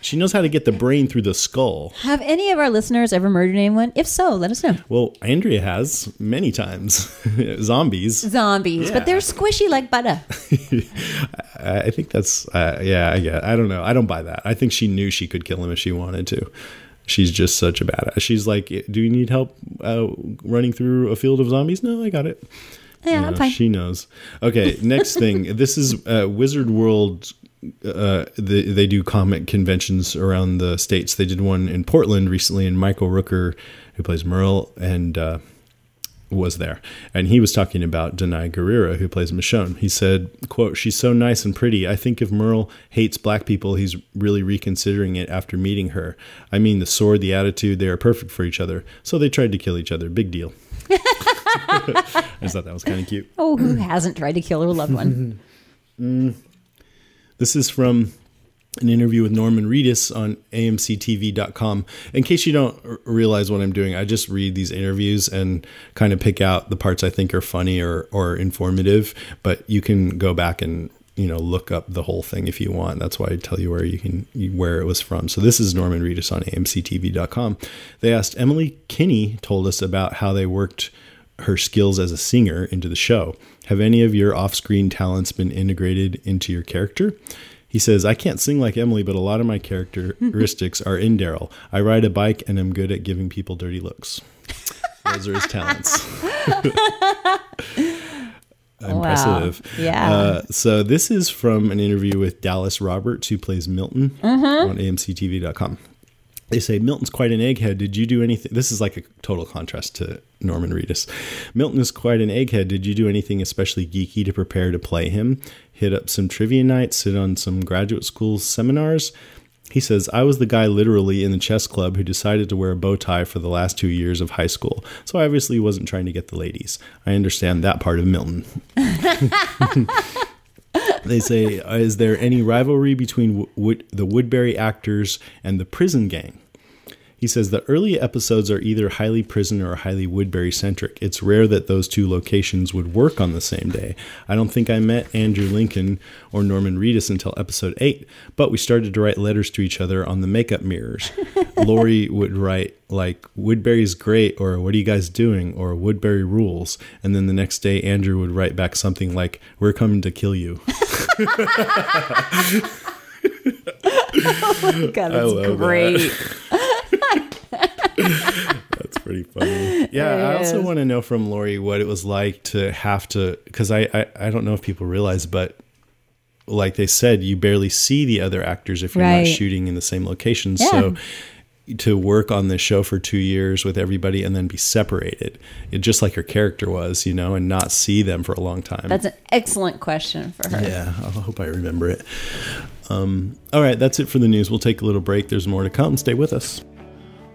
she knows how to get the brain through the skull. Have any of our listeners ever murdered anyone? If so, let us know. Well, Andrea has many times. Zombies. Zombies. Yeah. But they're squishy like butter. I think that's, uh, yeah, yeah, I don't know. I don't buy that. I think she knew she could kill him if she wanted to. She's just such a badass. She's like, do you need help uh, running through a field of zombies? No, I got it. Yeah, you know, I'm fine. She knows. Okay, next thing. This is uh, Wizard World. Uh, the, they do comic conventions around the states. They did one in Portland recently, and Michael Rooker, who plays Merle, and uh, was there. And he was talking about Denai Guerrera, who plays Michonne. He said, quote, she's so nice and pretty. I think if Merle hates black people, he's really reconsidering it after meeting her. I mean, the sword, the attitude, they are perfect for each other. So they tried to kill each other. Big deal. I just thought that was kind of cute. Oh, who hasn't tried to kill their loved one? mm. This is from an interview with Norman Reedus on A M C T V dot com. In case you don't r- realize what I'm doing, I just read these interviews and kind of pick out the parts I think are funny or, or informative, but you can go back and, you know, look up the whole thing if you want. That's why I tell you where you can, where it was from. So this is Norman Reedus on A M C T V dot com. They asked, Emily Kinney told us about how they worked her skills as a singer into the show. Have any of your off-screen talents been integrated into your character? He says, I can't sing like Emily, but a lot of my characteristics are in Daryl. I ride a bike and I'm good at giving people dirty looks. Those are his talents. Impressive. Wow. Yeah. Uh, so this is from an interview with Dallas Roberts, who plays Milton mm-hmm. on A M C T V dot com. They say, Milton's quite an egghead. Did you do anything? This is like a total contrast to Norman Reedus. Milton is quite an egghead. Did you do anything especially geeky to prepare to play him? Hit up some trivia nights, sit on some graduate school seminars. He says, I was the guy literally in the chess club who decided to wear a bow tie for the last two years of high school. So I obviously wasn't trying to get the ladies. I understand that part of Milton. They say, is there any rivalry between w- w- the Woodbury actors and the prison gang? He says the early episodes are either highly prison or highly Woodbury-centric. It's rare that those two locations would work on the same day. I don't think I met Andrew Lincoln or Norman Reedus until episode eight, but we started to write letters to each other on the makeup mirrors. Lori would write, like, Woodbury's great, or what are you guys doing, or Woodbury rules. And then the next day, Andrew would write back something like, we're coming to kill you. Oh, my God, that's great. That. That's pretty funny. Yeah, I also want to know from Lori what it was like to have to, because I, I, I don't know if people realize, but like they said, you barely see the other actors if you're right. not shooting in the same location. Yeah. So to work on this show for two years with everybody and then be separated, it just like her character was, you know, and not see them for a long time. That's an excellent question for her. Yeah, I hope I remember it. Um, all right, that's it for the news. We'll take a little break. There's more to come. Stay with us.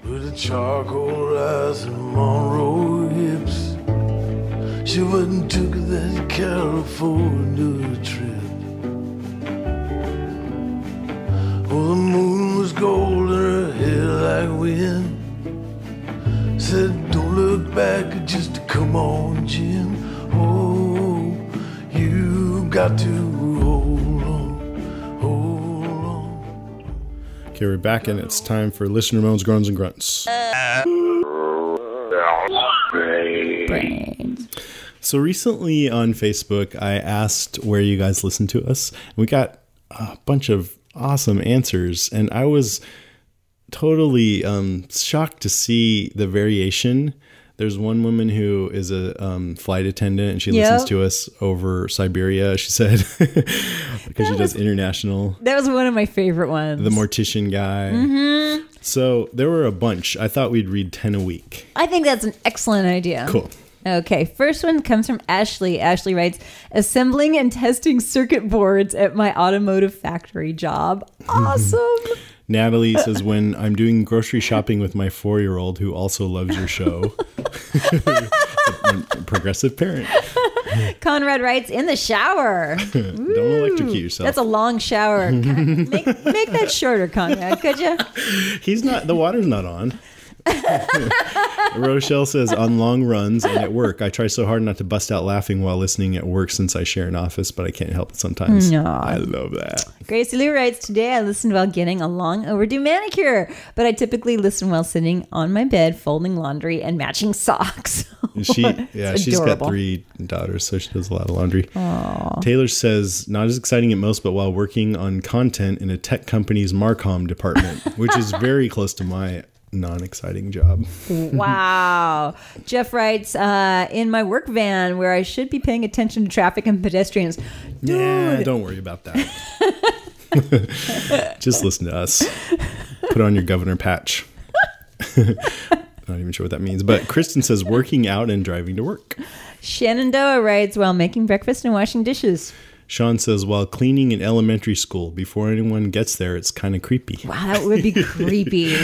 With the charcoal eyes and Monroe hips, she wouldn't took that California trip. Oh, the moon was gold, her hair like wind. Said, don't look back, just come on, Jim. Oh, you got to hold on, hold on. Okay, we're back, and it's time for listener moans, groans, and grunts. Uh, Brains. So recently on Facebook, I asked where you guys listen to us. We got a bunch of awesome answers, and I was totally um, shocked to see the variation. There's one woman who is a um, flight attendant, and she yep. listens to us over Siberia, she said, because she was, does international. That was one of my favorite ones. The mortician guy. Mm-hmm. So there were a bunch. I thought we'd read ten a week. I think that's an excellent idea. Cool. Okay, first one comes from Ashley. Ashley writes, assembling and testing circuit boards at my automotive factory job. Awesome. Mm-hmm. Natalie says, when I'm doing grocery shopping with my four-year-old who also loves your show. Progressive parent. Conrad writes, in the shower. Don't electrocute yourself. That's a long shower. make, make that shorter, Conrad, could you? He's not, the water's not on. Rochelle says, on long runs and at work, I try so hard not to bust out laughing while listening at work since I share an office, but I can't help it sometimes. No. I love that. Gracie Lou writes, today I listened while getting a long overdue manicure, but I typically listen while sitting on my bed, folding laundry and matching socks. she, yeah, she's adorable. Got three daughters, so she does a lot of laundry. Aww. Taylor says, not as exciting at most, but while working on content in a tech company's Marcom department, which is very close to my non-exciting job. Wow. Jeff writes, uh, in my work van where I should be paying attention to traffic and pedestrians. Dude. Yeah, don't worry about that. Just listen to us. Put on your governor patch. Not even sure what that means. But Kristen says, working out and driving to work. Shenandoah writes, while making breakfast and washing dishes. Sean says, while cleaning in elementary school, before anyone gets there, it's kind of creepy. Wow, that would be creepy.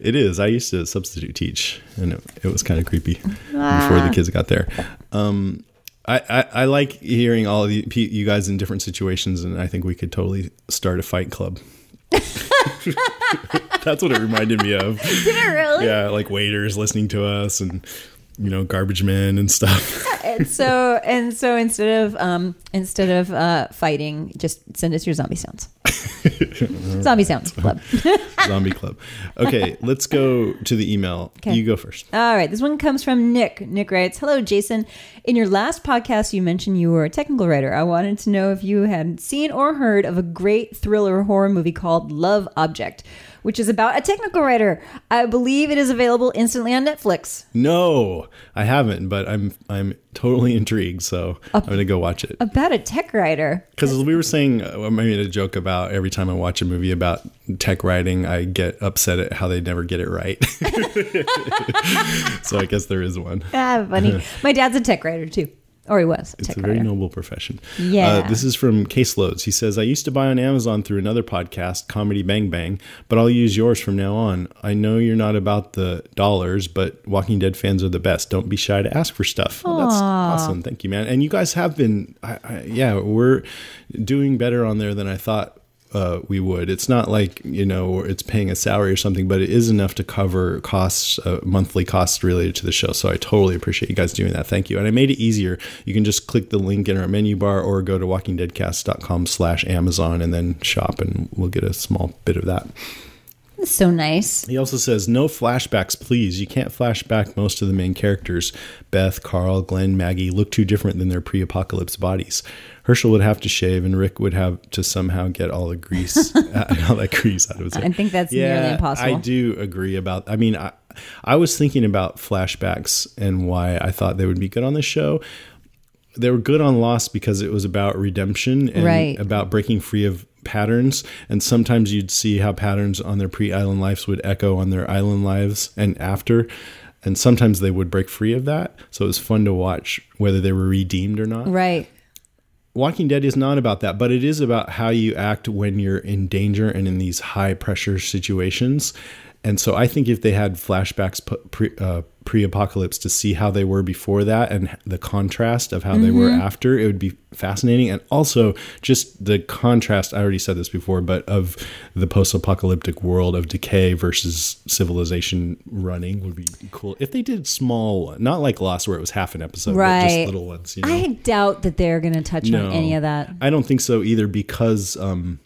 It is. I used to substitute teach, and it, it was kind of creepy ah. before the kids got there. Um, I, I, I like hearing all of you, you guys in different situations, and I think we could totally start a fight club. That's what it reminded me of. Did it really? Yeah, like waiters listening to us and... you know, garbage men and stuff. and so, and so instead of, um, instead of, uh, fighting, just send us your zombie sounds. Zombie sounds club. Zombie club. Okay. Let's go to the email. Okay. You go first. All right. This one comes from Nick. Nick writes, hello, Jason. In your last podcast, you mentioned you were a technical writer. I wanted to know if you had seen or heard of a great thriller horror movie called Love Object, which is about a technical writer. I believe it is available instantly on Netflix. No, I haven't, but I'm I'm totally intrigued, so a, I'm going to go watch it. About a tech writer. Because we were saying, I made a joke about every time I watch a movie about tech writing, I get upset at how they never get it right. So I guess there is one. Ah, funny. My dad's a tech writer, too. Or he was. It's a very noble profession. Yeah. Uh, this is from Caseloads. He says, I used to buy on Amazon through another podcast, Comedy Bang Bang, but I'll use yours from now on. I know you're not about the dollars, but Walking Dead fans are the best. Don't be shy to ask for stuff. Well, that's awesome. Thank you, man. And you guys have been, I, I, yeah, we're doing better on there than I thought uh, we would. It's not like, you know, it's paying a salary or something, but it is enough to cover costs, uh, monthly costs related to the show. So I totally appreciate you guys doing that. Thank you. And I made it easier. You can just click the link in our menu bar or go to walking dead cast dot com slash Amazon and then shop, and we'll get a small bit of that. So nice. He also says, no flashbacks, please. You can't flash back most of the main characters. Beth, Carl, Glenn, Maggie look too different than their pre-apocalypse bodies. Herschel would have to shave, and Rick would have to somehow get all the grease, all that grease out of his hair. I think that's yeah, nearly impossible. I do agree about. I mean, I, I was thinking about flashbacks and why I thought they would be good on this show. They were good on Lost because it was about redemption and right. about breaking free of patterns, and sometimes you'd see how patterns on their pre-island lives would echo on their island lives and after, and sometimes they would break free of that, so it was fun to watch whether they were redeemed or not. Right. Walking Dead is not about that, but it is about how you act when you're in danger and in these high pressure situations. And so I think if they had flashbacks pre, uh, pre-apocalypse to see how they were before that and the contrast of how mm-hmm. they were after, it would be fascinating. And also just the contrast, I already said this before, but of the post-apocalyptic world of decay versus civilization running would be cool. If they did small, not like Lost where it was half an episode, right. but just little ones. You know? I doubt that they're going to touch no, on any of that. I don't think so either because... Um,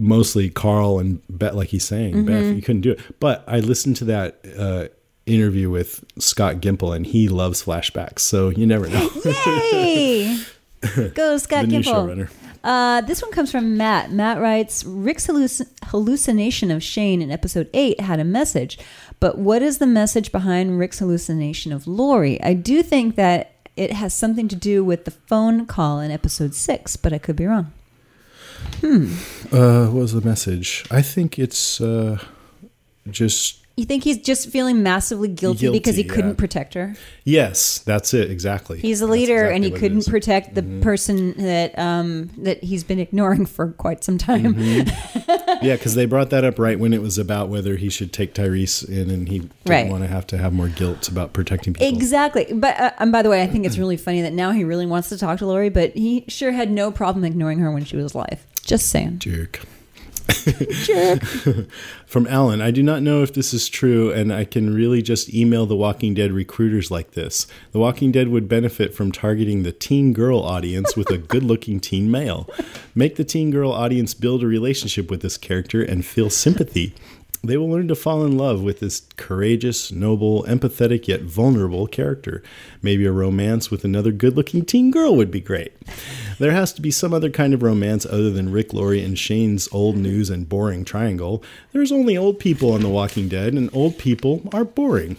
mostly Carl and Beth, like he's saying, mm-hmm. Beth, you couldn't do it. But I listened to that uh, interview with Scott Gimple, and he loves flashbacks, so you never know. Yay! Go Scott Gimple. Uh, this one comes from Matt. Matt writes, Rick's halluc- hallucination of Shane in episode eight had a message, but what is the message behind Rick's hallucination of Lori? I do think that it has something to do with the phone call in episode six, but I could be wrong. Hmm. Uh, what was the message? I think it's uh, just... You think he's just feeling massively guilty, guilty because he yeah. couldn't protect her? Yes, that's it. Exactly. He's a leader exactly and he couldn't protect the mm-hmm. person that um, that he's been ignoring for quite some time. Mm-hmm. Yeah, because they brought that up right when it was about whether he should take Tyrese in, and he didn't right. want to have to have more guilt about protecting people. Exactly. But uh, and by the way, I think it's really funny that now he really wants to talk to Lori, but he sure had no problem ignoring her when she was alive. Just saying. Jerk. Jerk. From Alan, I do not know if this is true, and I can really just email The Walking Dead recruiters like this. The Walking Dead would benefit from targeting the teen girl audience with a good-looking teen male. Make the teen girl audience build a relationship with this character and feel sympathy. They will learn to fall in love with this courageous, noble, empathetic, yet vulnerable character. Maybe a romance with another good-looking teen girl would be great. There has to be some other kind of romance other than Rick, Lori, and Shane's old news and boring triangle. There's only old people on The Walking Dead, and old people are boring.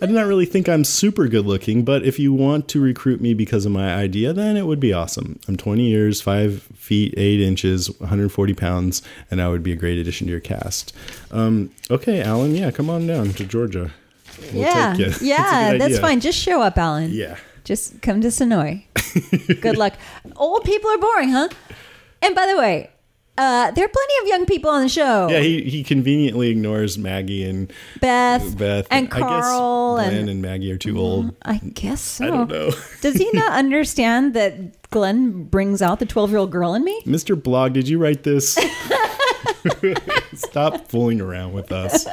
I do not really think I'm super good-looking, but if you want to recruit me because of my idea, then it would be awesome. I'm twenty years, five feet, eight inches, one hundred forty pounds, and I would be a great addition to your cast. Um, okay, Alan, yeah, come on down to Georgia. We'll yeah, take you. Yeah, that's, that's fine. Just show up, Alan. Yeah. Just come to Sonoy. Good luck. Old people are boring, huh? And by the way, Uh, there are plenty of young people on the show. Yeah, he, he conveniently ignores Maggie and Beth, Beth and, and Carl. I guess Glenn and, and Maggie are too old. I guess so. I don't know. Does he not understand that Glenn brings out the twelve-year-old girl in me? Mister Blog, did you write this? Stop fooling around with us.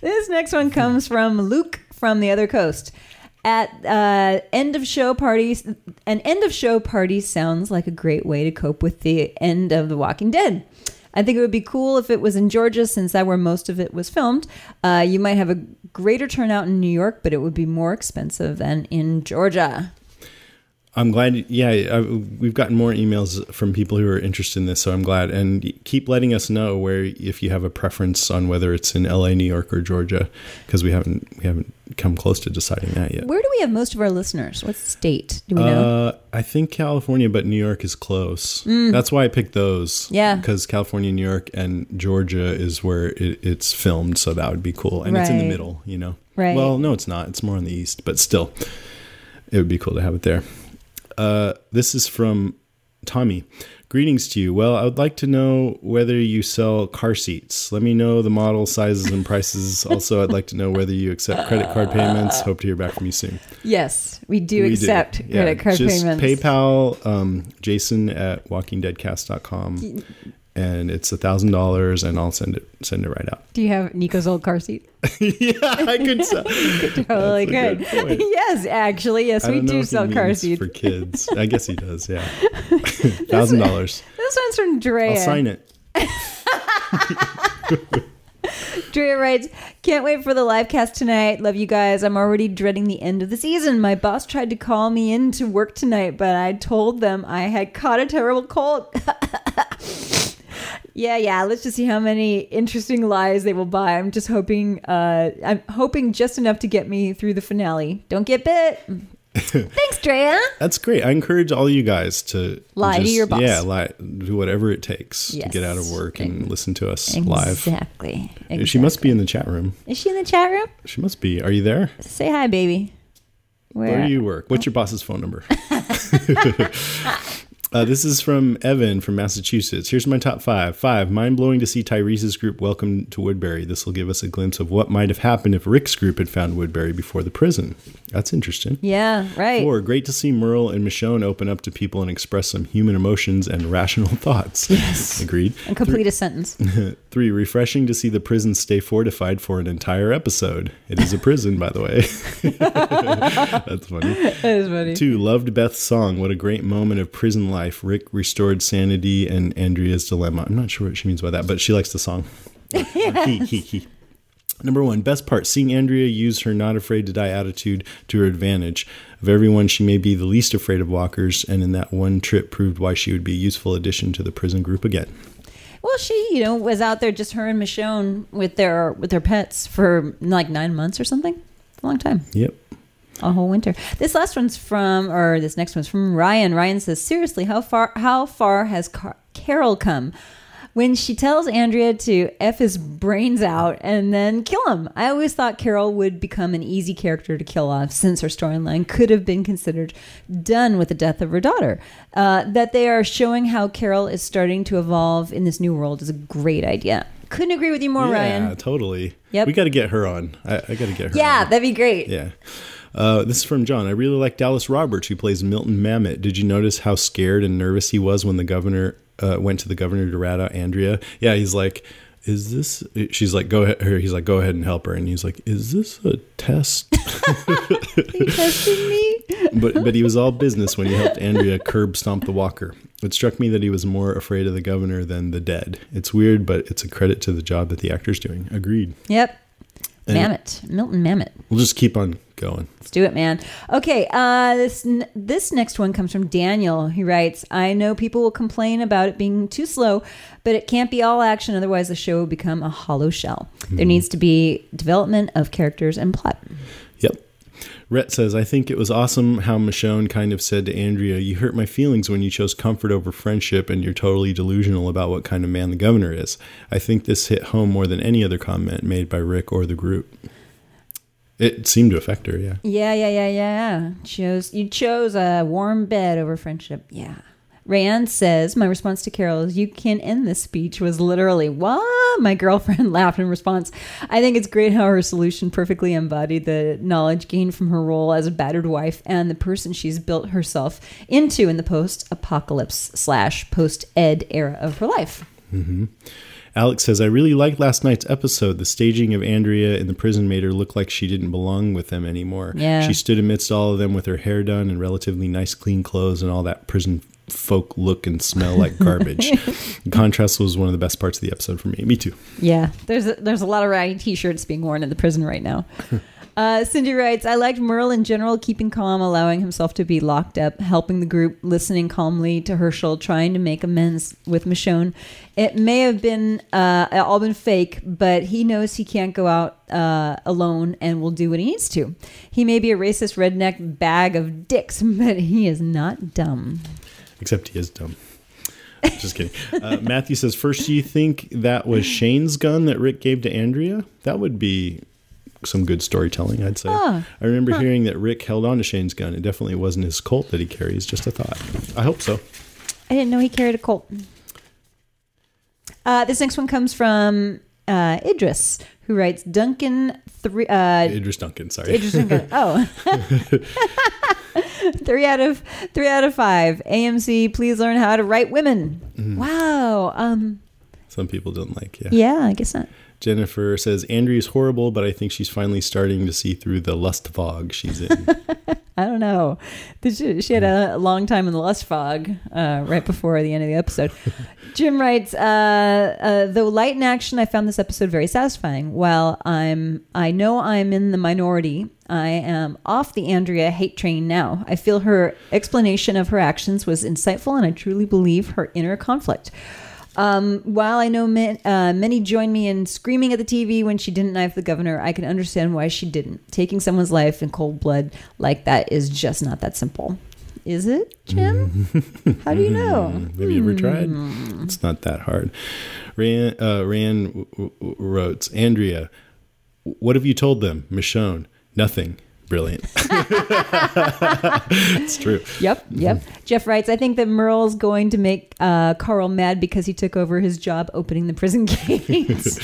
This next one comes from Luke from the other coast. At uh, end of show parties, an end of show party sounds like a great way to cope with the end of The Walking Dead. I think it would be cool if it was in Georgia, since that's where most of it was filmed. Uh, you might have a greater turnout in New York, but it would be more expensive than in Georgia. I'm glad. Yeah, I, we've gotten more emails from people who are interested in this, so I'm glad. And keep letting us know where, if you have a preference on whether it's in L A, New York, or Georgia, because we haven't we haven't. come close to deciding that yet. Where do we have most of our listeners? What state do we know? Uh, I think California, but New York is close. Mm. That's why I picked those. Yeah. Because California, New York, and Georgia is where it, it's filmed, so that would be cool. And right. It's in the middle, you know. Right. Well, no, it's not. It's more on the east, but still, it would be cool to have it there. Uh, this is from Tommy. Greetings to you. Well, I would like to know whether you sell car seats. Let me know the model, sizes, and prices. Also, I'd like to know whether you accept credit card payments. Hope to hear back from you soon. Yes, we do we accept do. credit yeah, card just payments. Just PayPal, um, Jason at walking dead cast dot com, and it's a thousand dollars, and I'll send it send it right out. Do you have Nico's old car seat? Yeah, I could sell. You totally could. Good. Yes, actually, yes, I we do sell car seats for kids. I guess he does. Yeah, thousand dollars. This one's from Drea. I'll sign it. Drea writes, "Can't wait for the live cast tonight. Love you guys. I'm already dreading the end of the season. My boss tried to call me in to work tonight, but I told them I had caught a terrible cold." Yeah, yeah. Let's just see how many interesting lies they will buy. I'm just hoping, uh, I'm hoping just enough to get me through the finale. Don't get bit. Thanks, Drea. That's great. I encourage all you guys to lie just, to your boss. Yeah, lie, do whatever it takes yes. to get out of work and okay. listen to us exactly. live. Exactly. She must be in the chat room. Is she in the chat room? She must be. Are you there? Say hi, baby. Where, Where do you work? What's your boss's phone number? Uh, this is from Evan from Massachusetts. Here's my top five. Five, mind-blowing to see Tyrese's group welcomed to Woodbury. This will give us a glimpse of what might have happened if Rick's group had found Woodbury before the prison. That's interesting. Yeah, right. Four, great to see Merle and Michonne open up to people and express some human emotions and rational thoughts. Yes. Agreed. And complete three, a sentence. Three, refreshing to see the prison stay fortified for an entire episode. It is a prison, by the way. That's funny. That is funny. Two, loved Beth's song. What a great moment of prison life. Life. Rick restored sanity and Andrea's dilemma. I'm not sure what she means by that, but she likes the song. Yes. He, he, he. Number one, best part, seeing Andrea use her not afraid to die attitude to her advantage. Of everyone, she may be the least afraid of walkers, and in that one trip proved why she would be a useful addition to the prison group again. Well, she, you know, was out there, just her and Michonne with their with their pets for like nine months or something. A long time. Yep. A whole winter. This last one's from, or this next one's from Ryan. Ryan says, seriously, how far how far has Car- Carol come? When she tells Andrea to F his brains out and then kill him. I always thought Carol would become an easy character to kill off since her storyline could have been considered done with the death of her daughter. Uh, that they are showing how Carol is starting to evolve in this new world is a great idea. Couldn't agree with you more, yeah, Ryan. Yeah, totally. Yep. We got to get her on. I, I got to get her yeah, on. Yeah, that'd be great. Yeah. Uh, this is from John. I really like Dallas Roberts, who plays Milton Mamet. Did you notice how scared and nervous he was when the governor... Uh, went to the governor to rat out Andrea. Yeah, he's like, is this... She's like, go ahead. He's like, go ahead and help her. And he's like, is this a test? He tested me? but, but he was all business when he helped Andrea curb stomp the walker. It struck me that he was more afraid of the governor than the dead. It's weird, but it's a credit to the job that the actor's doing. Agreed. Yep. And Mamet. Milton Mamet. We'll just keep on going. Let's do it, man. Okay, uh, this n- this next one comes from Daniel. He writes, I know people will complain about it being too slow, but it can't be all action. Otherwise, the show will become a hollow shell. Mm-hmm. There needs to be development of characters and plot. Yep. Rhett says, I think it was awesome how Michonne kind of said to Andrea, you hurt my feelings when you chose comfort over friendship, and you're totally delusional about what kind of man the governor is. I think this hit home more than any other comment made by Rick or the group. It seemed to affect her, yeah. Yeah, yeah, yeah, yeah. Chose, you chose a warm bed over friendship. Yeah. Rayanne says, my response to Carol's you can end this speech was literally, what? My girlfriend laughed in response. I think it's great how her solution perfectly embodied the knowledge gained from her role as a battered wife and the person she's built herself into in the post-apocalypse slash post-ed era of her life. Mm-hmm. Alex says, I really liked last night's episode. The staging of Andrea in the prison made her look like she didn't belong with them anymore. Yeah. She stood amidst all of them with her hair done and relatively nice, clean clothes and all that prison folk look and smell like garbage. The contrast was one of the best parts of the episode for me. Me too. Yeah. There's a, there's a lot of Ryan t-shirts being worn in the prison right now. Uh, Cindy writes, I liked Merle in general, keeping calm, allowing himself to be locked up, helping the group, listening calmly to Herschel, trying to make amends with Michonne. It may have been uh, all been fake, but he knows he can't go out uh, alone and will do what he needs to. He may be a racist redneck bag of dicks, but he is not dumb. Except he is dumb. Just kidding. Uh, Matthew says, first, do you think that was Shane's gun that Rick gave to Andrea? That would be... some good storytelling, I'd say. Oh, I remember huh. hearing that Rick held on to Shane's gun. It definitely wasn't his Colt that he carries. Just a thought. I hope so. I didn't know he carried a Colt. Uh, this next one comes from uh, Idris, who writes Duncan... Three, uh, Idris Duncan, sorry. Idris Duncan. Oh. Three out of three out of five. A M C, please learn how to write women. Mm. Wow. Um, some people don't like, yeah. Yeah, I guess not. Jennifer says, Andrea's horrible, but I think she's finally starting to see through the lust fog she's in. I don't know. She, she had a long time in the lust fog uh, right before the end of the episode. Jim writes, uh, uh, though light in action, I found this episode very satisfying. While I'm, I know I'm in the minority, I am off the Andrea hate train now. I feel her explanation of her actions was insightful, and I truly believe her inner conflict. Um, while I know men, uh, many join me in screaming at the T V when she didn't knife the governor, I can understand why she didn't. Taking someone's life in cold blood like that is just not that simple. Is it, Jim? How do you know? Have you ever tried? It's not that hard. Ran, uh, Ran w- w- wrote, Andrea, what have you told them? Michonne, nothing. Brilliant. It's true. Yep, yep. Jeff writes, I think that Merle's going to make uh, Carl mad because he took over his job opening the prison gates.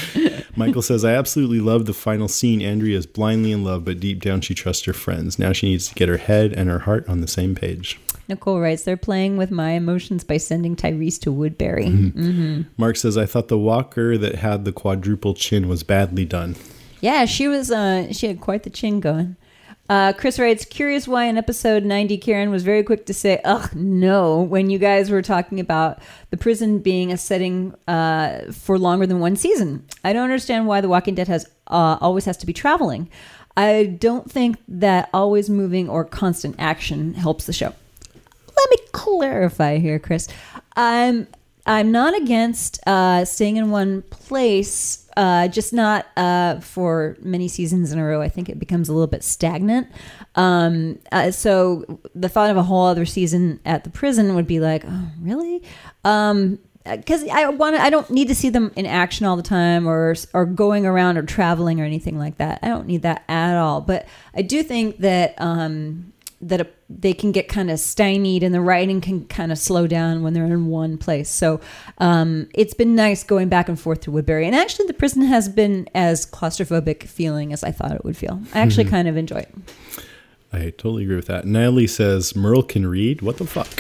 Michael says, I absolutely love the final scene. Andrea is blindly in love, but deep down she trusts her friends. Now she needs to get her head and her heart on the same page. Nicole writes, they're playing with my emotions by sending Tyrese to Woodbury. Mm-hmm. Mm-hmm. Mark says, I thought the walker that had the quadruple chin was badly done. Yeah, she was. Uh, she had quite the chin going. Uh, Chris writes, curious why in episode ninety, Karen was very quick to say, ugh, no, when you guys were talking about the prison being a setting uh, for longer than one season. I don't understand why The Walking Dead has uh, always has to be traveling. I don't think that always moving or constant action helps the show. Let me clarify here, Chris. I'm I'm not against uh, staying in one place, uh, just not uh, for many seasons in a row. I think it becomes a little bit stagnant. Um, uh, so the thought of a whole other season at the prison would be like, oh, really? Um, because I want, I don't need to see them in action all the time, or or going around or traveling or anything like that. I don't need that at all. But I do think that um, that a, they can get kind of stymied, and the writing can kind of slow down when they're in one place. So um, it's been nice going back and forth to Woodbury. And actually, the prison has been as claustrophobic feeling as I thought it would feel. I actually mm-hmm. kind of enjoy it. I totally agree with that. Natalie says, Merle can read? What the fuck?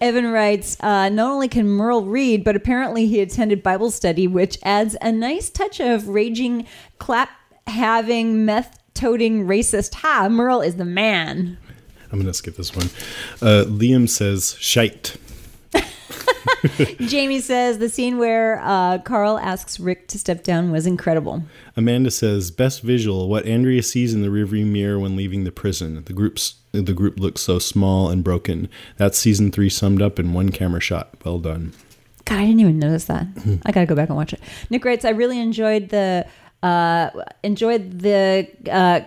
Evan writes, uh, not only can Merle read, but apparently he attended Bible study, which adds a nice touch of raging, clap-having, meth-toting racist. Ha, Merle is the man. I'm going to skip this one. Uh, Liam says, shite. Jamie says the scene where uh, Carl asks Rick to step down was incredible. Amanda says, best visual, what Andrea sees in the rearview mirror when leaving the prison. The group's the group looks so small and broken. That's season three summed up in one camera shot. Well done. God, I didn't even notice that. I gotta go back and watch it. Nick writes, I really enjoyed the uh, enjoyed the uh,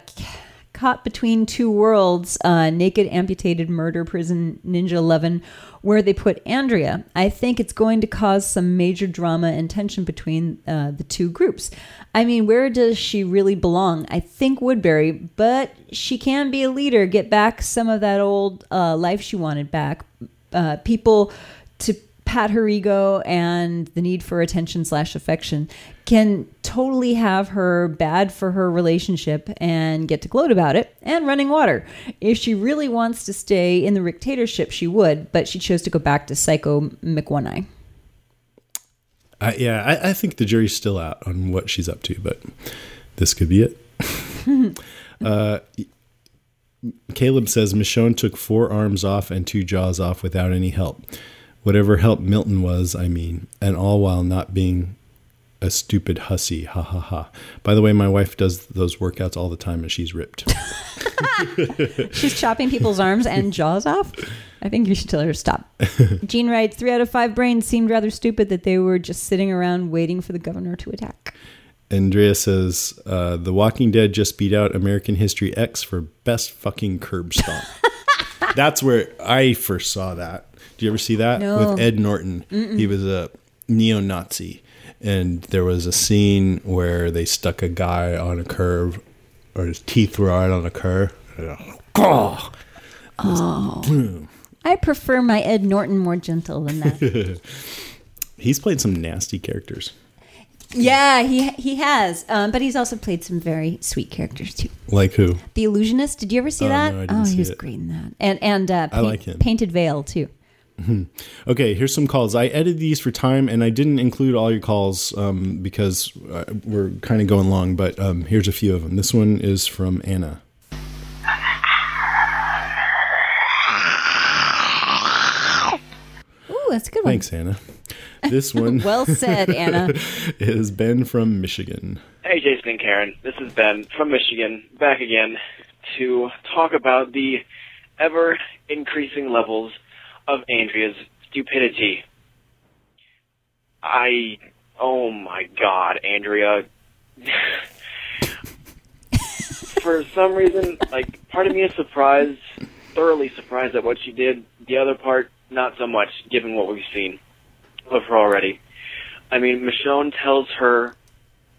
caught between two worlds, uh, naked, amputated, murder, prison, Ninja eleven, where they put Andrea. I think it's going to cause some major drama and tension between uh, the two groups. I mean, where does she really belong? I think Woodbury, but she can be a leader, get back some of that old uh, life she wanted back. Uh, people to pat her ego and the need for attention slash affection can totally have her bad for her relationship and get to gloat about it and running water. If she really wants to stay in the dictatorship, she would, but she chose to go back to Psycho McOne-Eye. Uh, yeah, I, I think the jury's still out on what she's up to, but this could be it. uh, Caleb says, Michonne took four arms off and two jaws off without any help. Whatever help Milton was, I mean, and all while not being a stupid hussy. Ha ha ha. By the way, my wife does those workouts all the time and she's ripped. She's chopping people's arms and jaws off. I think you should tell her to stop. Gene writes, three out of five brains seemed rather stupid that they were just sitting around waiting for the governor to attack. Andrea says, uh, The Walking Dead just beat out American History X for best fucking curb stomp. That's where I first saw that. Do you ever see that? No. With Ed Norton. Mm-mm. He was a neo-Nazi. And there was a scene where they stuck a guy on a curb, or his teeth were out on a curb. Oh, oh. I prefer my Ed Norton more gentle than that. He's played some nasty characters. Yeah, he he has. Um, but he's also played some very sweet characters, too. Like who? The Illusionist. Did you ever see oh, that? No, I didn't oh, see he was it. Great in that. And, and uh, pa- I like him. Painted Veil, too. Okay, here's some calls. I edited these for time, and I didn't include all your calls um, because uh, we're kind of going long, but um, here's a few of them. This one is from Anna. Ooh, that's a good one. Thanks, Anna. This one well said, Anna. Is Ben from Michigan. Hey, Jason and Karen. This is Ben from Michigan, back again to talk about the ever-increasing levels of Andrea's stupidity. I... Oh my god, Andrea. For some reason, like, part of me is surprised, thoroughly surprised at what she did. The other part, not so much, given what we've seen of her already. I mean, Michonne tells her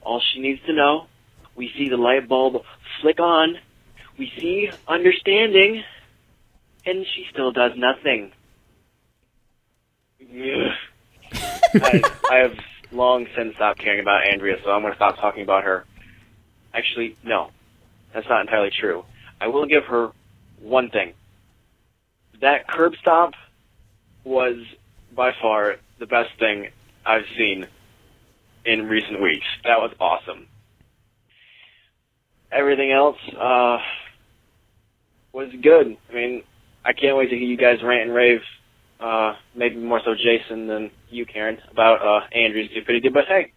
all she needs to know. We see the light bulb flick on. We see understanding. And she still does nothing. I, I have long since stopped caring about Andrea, so I'm going to stop talking about her. Actually, no. That's not entirely true. I will give her one thing. That curb stop was by far the best thing I've seen in recent weeks. That was awesome. everything else uh, was good. I mean, I can't wait to hear you guys rant and rave, uh, maybe more so Jason than you, Karen, about uh, Andrew's stupidity. But hey,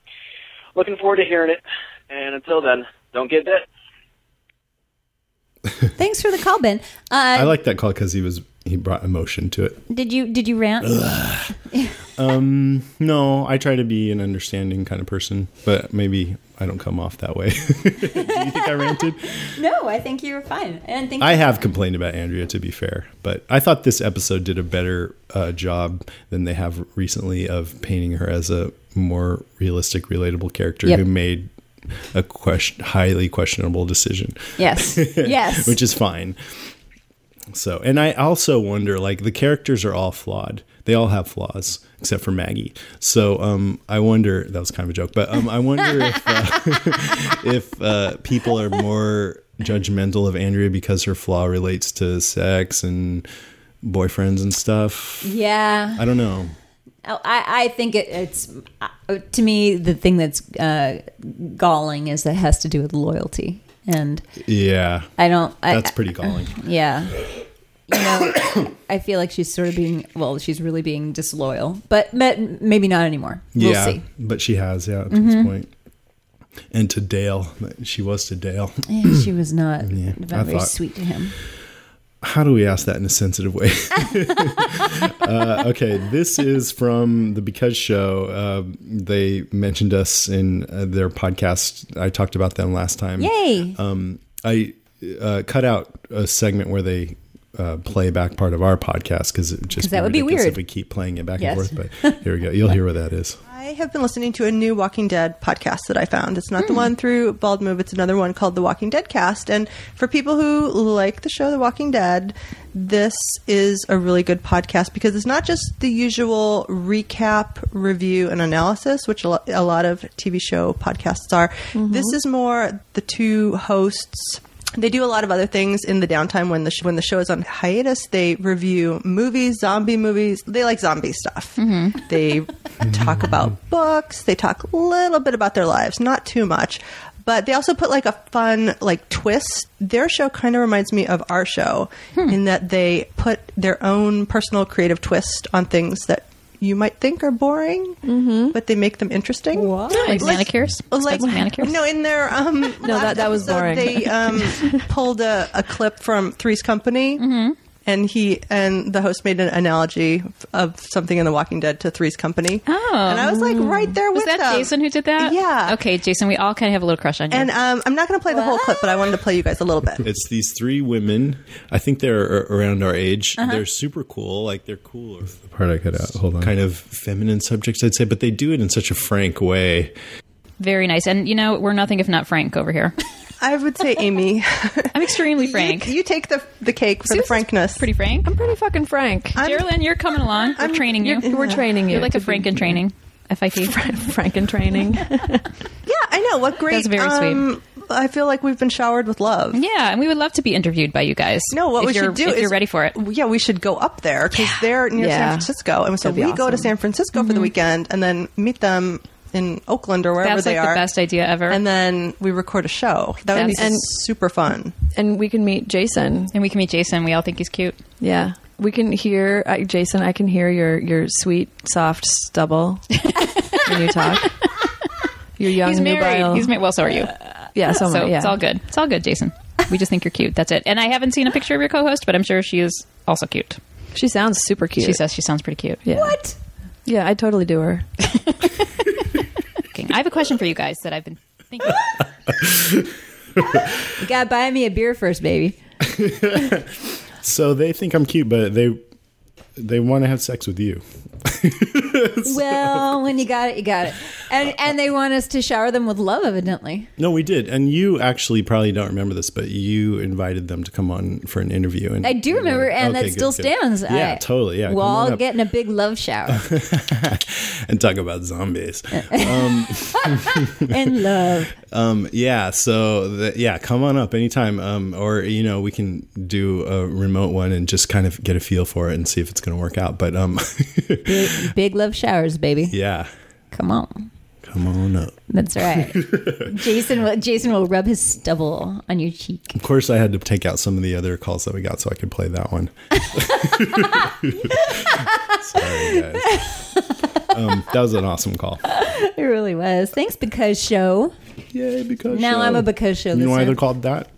looking forward to hearing it. And until then, don't get bit. Thanks for the call, Ben. Uh, I like that call because he was he brought emotion to it. Did you did you rant? um, no, I try to be an understanding kind of person, but maybe I don't come off that way. Do you think I ranted? No, I think you were fine. I didn't think I have complained about Andrea, to be fair, but I thought this episode did a better uh, job than they have recently of painting her as a more realistic, relatable character yep. who made a question, highly questionable decision. Yes. Yes. Which is fine. So, and I also wonder, like, the characters are all flawed. They all have flaws except for Maggie. So, um, I wonder, that was kind of a joke, but, um, I wonder if, uh, if, uh, people are more judgmental of Andrea because her flaw relates to sex and boyfriends and stuff. Yeah. I don't know. I, I think it, it's, to me, the thing that's uh, galling is that it has to do with loyalty. And yeah, I don't. I, that's pretty galling. Yeah. You know, I feel like she's sort of being, well, she's really being disloyal, but maybe not anymore. We'll yeah, see. But she has, yeah, at mm-hmm. this point. And to Dale, she was to Dale. Yeah, she was not yeah, very thought, sweet to him. How do we ask that in a sensitive way? uh, okay, this is from the Because Show. Uh, they mentioned us in uh, their podcast. I talked about them last time. Yay! Um, I uh, cut out a segment where they uh, play back part of our podcast because it just that would be weird if we keep playing it back yes. and forth. But here we go. You'll hear where that is. I have been listening to a new Walking Dead podcast that I found. It's not mm. the one through Bald Move. It's another one called The Walking Dead Cast. And for people who like the show The Walking Dead, this is a really good podcast because it's not just the usual recap, review, and analysis, which a lot of T V show podcasts are. Mm-hmm. This is more the two hosts. They do a lot of other things in the downtime when the sh- when the show is on hiatus. They review movies, zombie movies. They like zombie stuff. Mm-hmm. They talk about books. They talk a little bit about their lives, not too much. But they also put like a fun like twist. Their show kind of reminds me of our show hmm. in that they put their own personal creative twist on things that you might think are boring, mm-hmm. but they make them interesting. What? Like, like manicures? Like, manicures? No, in their um, no, that, that was boring. They um, pulled a, a clip from Three's Company, mm-hmm. and he and the host made an analogy of something in The Walking Dead to Three's Company. Oh, and I was like right there with them. Was that Jason who did that? Yeah. Okay, Jason, we all kind of have a little crush on you. And um, I'm not going to play the what? whole clip, but I wanted to play you guys a little bit. It's these three women. I think they're around our age. Uh-huh. They're super cool. Like they're cool. The part I cut out. Hold on. Kind of feminine subjects, I'd say, but they do it in such a frank way. Very nice. And, you know, we're nothing if not frank over here. I would say Amy. I'm extremely frank. You, you take the the cake for Susan's the frankness. Pretty frank. I'm pretty fucking frank. Geraldine, you're coming along. I'm we're training you. We're training you. You're like a frank in training. F I T. Frank in training. Yeah, I know. What great. That's very sweet. Um, I feel like we've been showered with love. Yeah, and we would love to be interviewed by you guys. No, what we should do if is... you're ready for it. Yeah, we should go up there because yeah. they're near yeah. San Francisco. And so That'd we awesome. go to San Francisco mm-hmm. for the weekend and then meet them in Oakland or wherever That's they like are. That's the best idea ever. And then we record a show. That That's would be and, super fun. And we can meet Jason. And we can meet Jason. We all think he's cute. Yeah. We can hear, uh, Jason, I can hear your, your sweet, soft stubble when you talk. You're young, he's married. Nubile. He's married. Well, so are you. Uh, yeah, so, so yeah. It's all good. It's all good, Jason. We just think you're cute. That's it. And I haven't seen a picture of your co-host, but I'm sure she is also cute. She sounds super cute. She says she sounds pretty cute. Yeah. What? Yeah, I totally do her. I have a question for you guys that I've been thinking about. You gotta buy me a beer first, baby. So they think I'm cute, but they they want to have sex with you. So. Well, when you got it, you got it. And and they want us to shower them with love, evidently. No, we did. And you actually probably don't remember this, but you invited them to come on for an interview. And I do remember, and okay, that good, still good. stands. Yeah, I, totally. Yeah, we'll all get in a big love shower. And talk about zombies. um, and love. Um, yeah, so, the, yeah, come on up anytime. Um, or, you know, we can do a remote one and just kind of get a feel for it and see if it's going to work out. But um, big, big love showers, baby. Yeah. Come on. Come on up. That's right. Jason will, Jason will rub his stubble on your cheek. Of course, I had to take out some of the other calls that we got so I could play that one. Sorry, guys. Um, that was an awesome call. It really was. Thanks, Because Show. Yay, Because now Show. Now I'm a Because Show listener. You know why they're called that?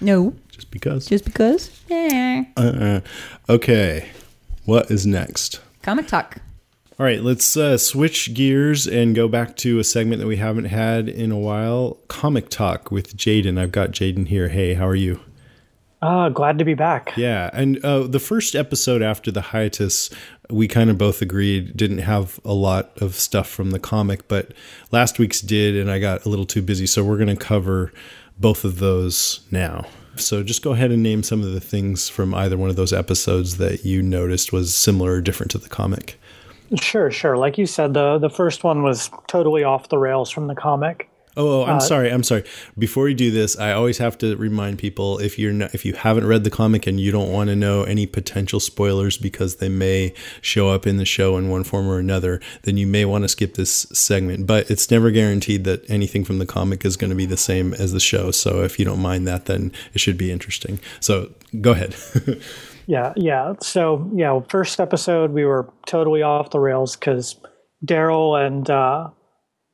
No. Just because. Just because? Yeah. Uh-uh. Okay. What is next? Comic Talk. All right, let's uh, switch gears and go back to a segment that we haven't had in a while, Comic Talk with Jaden. I've got Jaden here. Hey, how are you? Uh, glad to be back. Yeah, and uh, the first episode after the hiatus, we kind of both agreed didn't have a lot of stuff from the comic, but last week's did, and I got a little too busy, so we're going to cover both of those now. So just go ahead and name some of the things from either one of those episodes that you noticed was similar or different to the comic. Sure, sure. Like you said, the the first one was totally off the rails from the comic. Oh, oh I'm uh, sorry. I'm sorry. Before you do this, I always have to remind people, if you're not, if you haven't read the comic and you don't want to know any potential spoilers because they may show up in the show in one form or another, then you may want to skip this segment. But it's never guaranteed that anything from the comic is going to be the same as the show. So if you don't mind that, then it should be interesting. So go ahead. Yeah, yeah. So, yeah, first episode, we were totally off the rails because Daryl and uh,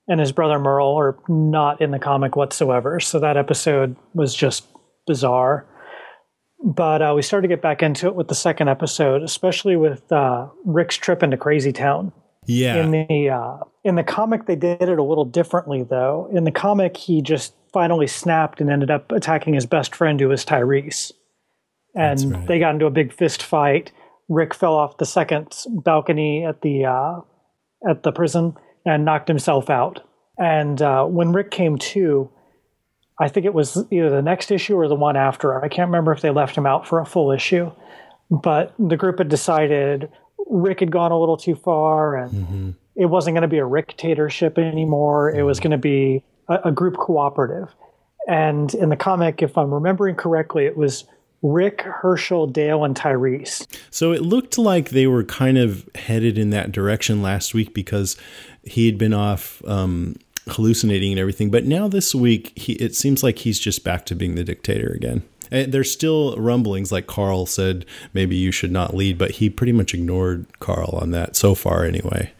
and his brother Merle are not in the comic whatsoever. So that episode was just bizarre. But uh, we started to get back into it with the second episode, especially with uh, Rick's trip into Crazy Town. Yeah. In the, uh, in the comic, they did it a little differently, though. In the comic, he just finally snapped and ended up attacking his best friend, who was Tyrese. And right. They got into a big fist fight. Rick fell off the second balcony at the uh, at the prison and knocked himself out. And uh, when Rick came to, I think it was either the next issue or the one after. I can't remember if they left him out for a full issue. But the group had decided Rick had gone a little too far. And mm-hmm. It wasn't going to be a Ricktatorship anymore. Mm-hmm. It was going to be a, a group cooperative. And in the comic, if I'm remembering correctly, it was Rick, Herschel, Dale, and Tyrese. So it looked like they were kind of headed in that direction last week because he had been off um, hallucinating and everything. But now this week, he, it seems like he's just back to being the dictator again. And there's still rumblings, like Carl said, maybe you should not lead, but he pretty much ignored Carl on that so far anyway.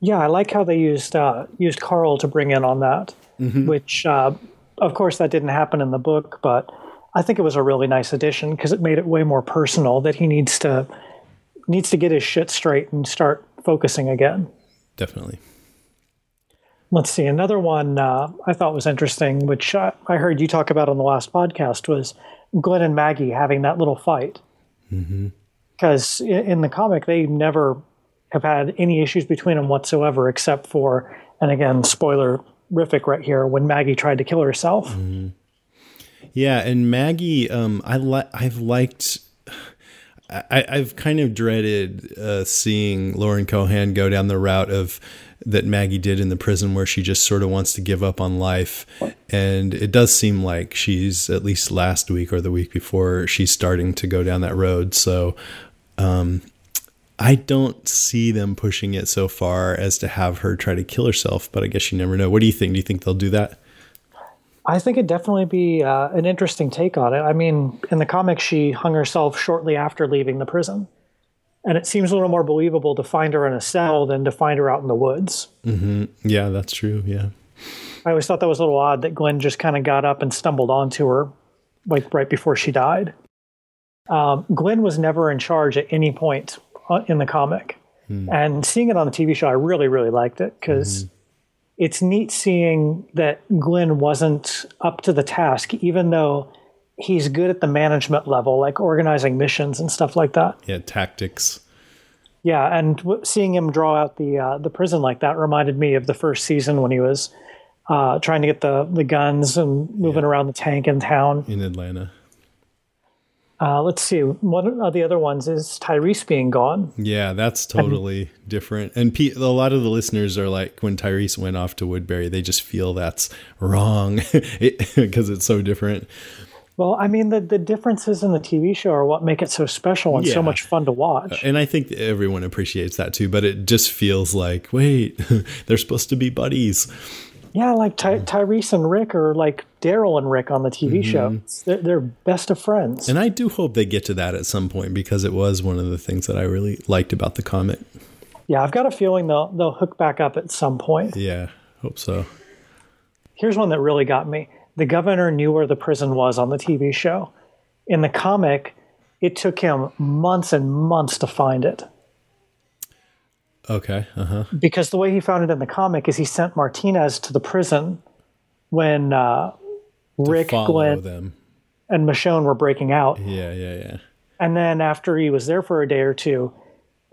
Yeah, I like how they used uh, used Carl to bring in on that, mm-hmm. which, uh, of course, that didn't happen in the book, but I think it was a really nice addition because it made it way more personal that he needs to needs to get his shit straight and start focusing again. Definitely. Let's see. Another one uh, I thought was interesting, which uh, I heard you talk about on the last podcast, was Glenn and Maggie having that little fight. Because mm-hmm. in, in the comic, they never have had any issues between them whatsoever, except for, and again, spoiler-rific right here, when Maggie tried to kill herself. Mm-hmm. Yeah, and Maggie, um, I li- I've liked, I- I've kind of dreaded uh, seeing Lauren Cohan go down the route of that Maggie did in the prison, where she just sort of wants to give up on life. And it does seem like she's, at least last week or the week before, she's starting to go down that road. So um, I don't see them pushing it so far as to have her try to kill herself, but I guess you never know. What do you think? Do you think they'll do that? I think it'd definitely be uh, an interesting take on it. I mean, in the comic, she hung herself shortly after leaving the prison. And it seems a little more believable to find her in a cell than to find her out in the woods. Mm-hmm. Yeah, that's true. Yeah. I always thought that was a little odd that Glenn just kind of got up and stumbled onto her, like right before she died. Um, Glenn was never in charge at any point in the comic. Mm. And seeing it on the T V show, I really, really liked it because mm-hmm. it's neat seeing that Glenn wasn't up to the task, even though he's good at the management level, like organizing missions and stuff like that. Yeah, tactics. Yeah, and w- seeing him draw out the uh, the prison like that reminded me of the first season when he was uh, trying to get the, the guns and moving yeah. around the tank in town. In Atlanta. Uh, let's see. One of the other ones is Tyrese being gone. Yeah, that's totally and, different. And P- a lot of the listeners are like, when Tyrese went off to Woodbury, they just feel that's wrong because it, it's so different. Well, I mean, the, the differences in the T V show are what make it so special and yeah. so much fun to watch. And I think everyone appreciates that too, but it just feels like, wait, they're supposed to be buddies. Yeah, like Ty- Tyrese and Rick are like Daryl and Rick on the T V mm-hmm. show. They're, they're best of friends. And I do hope they get to that at some point, because it was one of the things that I really liked about the comic. Yeah, I've got a feeling they'll they'll hook back up at some point. Yeah, hope so. Here's one that really got me. The governor knew where the prison was on the T V show. In the comic, it took him months and months to find it. Okay, uh-huh. Because the way he found it in the comic is he sent Martinez to the prison when uh, Rick, Glenn, them. and Michonne were breaking out. Yeah, yeah, yeah. And then after he was there for a day or two,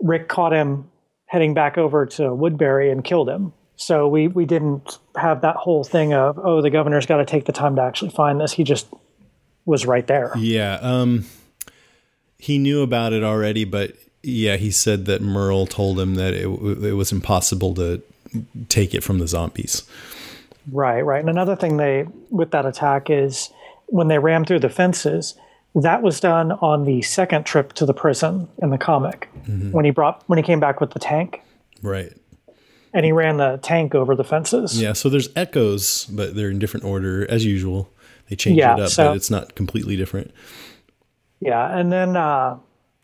Rick caught him heading back over to Woodbury and killed him. So we, we didn't have that whole thing of, oh, the governor's got to take the time to actually find this. He just was right there. Yeah. Um, he knew about it already, but yeah, he said that Merle told him that it, it was impossible to take it from the zombies. Right, right. And another thing they with that attack is when they ran through the fences, that was done on the second trip to the prison in the comic mm-hmm. when he brought when he came back with the tank. Right. And he ran the tank over the fences. Yeah, so there's echoes, but they're in different order, as usual. They change yeah, it up, so, but it's not completely different. Yeah, and then uh,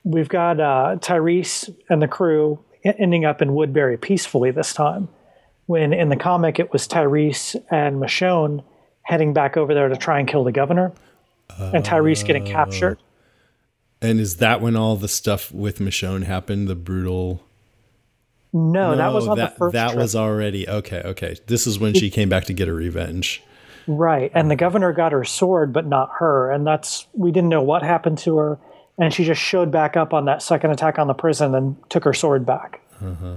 we've got uh, Tyrese and the crew ending up in Woodbury peacefully this time, when in the comic it was Tyrese and Michonne heading back over there to try and kill the governor, uh, and Tyrese getting captured. And is that when all the stuff with Michonne happened, the brutal... No, no, that was on that, the first that trip. was already. Okay. Okay. This is when she came back to get her revenge. Right. And the governor got her sword, but not her. And that's, we didn't know what happened to her. And she just showed back up on that second attack on the prison and took her sword back. Uh-huh.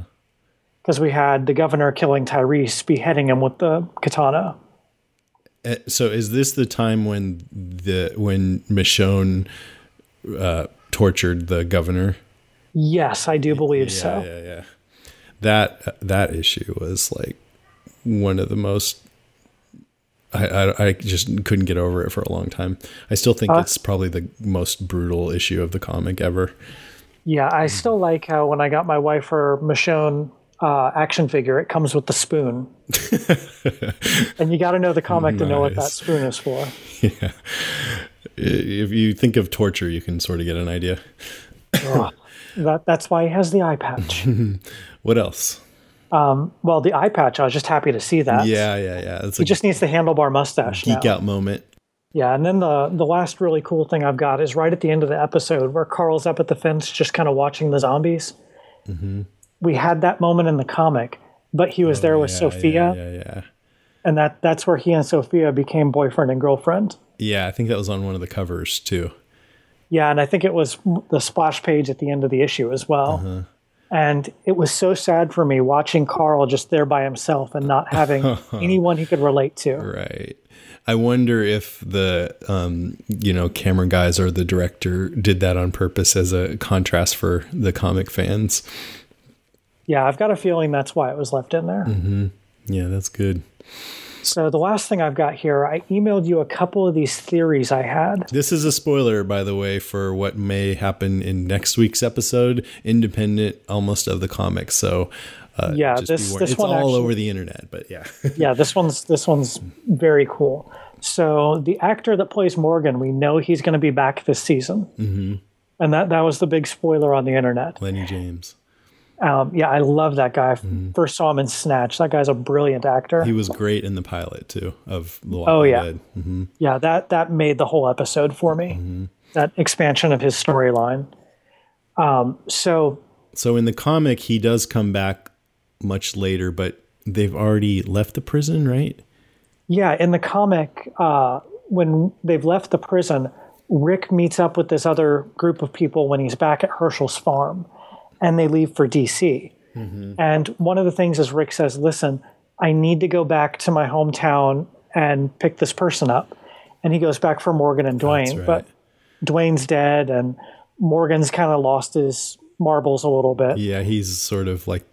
Cause we had the governor killing Tyrese, beheading him with the katana. Uh, so is this the time when the, when Michonne, uh, tortured the governor? Yes, I do believe yeah, so. Yeah. Yeah. That that issue was like one of the most. I, I I just couldn't get over it for a long time. I still think uh, it's probably the most brutal issue of the comic ever. Yeah, I still like how when I got my wife her Michonne uh, action figure, it comes with the spoon, and you got to know the comic nice. to know what that spoon is for. Yeah, if you think of torture, you can sort of get an idea. oh, that that's why he has the eye patch. What else? Um, well, the eye patch, I was just happy to see that. Yeah, yeah, yeah. That's he a just needs the handlebar mustache geek now. Out moment. Yeah, and then the, the last really cool thing I've got is right at the end of the episode where Carl's up at the fence just kind of watching the zombies. Mm-hmm. We had that moment in the comic, but he was oh, there with yeah, Sophia. Yeah, yeah, yeah. And that, that's where he and Sophia became boyfriend and girlfriend. Yeah, I think that was on one of the covers too. Yeah, and I think it was the splash page at the end of the issue as well. Uh-huh. And it was so sad for me watching Carl just there by himself and not having anyone he could relate to. Right. I wonder if the, um, you know, camera guys or the director did that on purpose as a contrast for the comic fans. Yeah, I've got a feeling that's why it was left in there. Mm-hmm. Yeah, that's good. So the last thing I've got here, I emailed you a couple of these theories I had. This is a spoiler, by the way, for what may happen in next week's episode, independent almost of the comics. So uh, yeah, just this, this it's one all actually, over the internet, but yeah. yeah, this one's this one's very cool. So the actor that plays Morgan, we know he's going to be back this season. Mm-hmm. And that, that was the big spoiler on the internet. Lenny James. Um, yeah, I love that guy. I mm-hmm. first saw him in Snatch. That guy's a brilliant actor. He was great in the pilot, too, of The Walking Dead. Oh, yeah. Mm-hmm. Yeah, that, that made the whole episode for me, mm-hmm. that expansion of his storyline. Um, so, so in the comic, he does come back much later, but they've already left the prison, right? Yeah, in the comic, uh, when they've left the prison, Rick meets up with this other group of people when he's back at Herschel's farm. And they leave for D C. Mm-hmm. And one of the things is Rick says, listen, I need to go back to my hometown and pick this person up. And he goes back for Morgan and Dwayne. Right. But Dwayne's dead and Morgan's kind of lost his marbles a little bit. Yeah, he's sort of like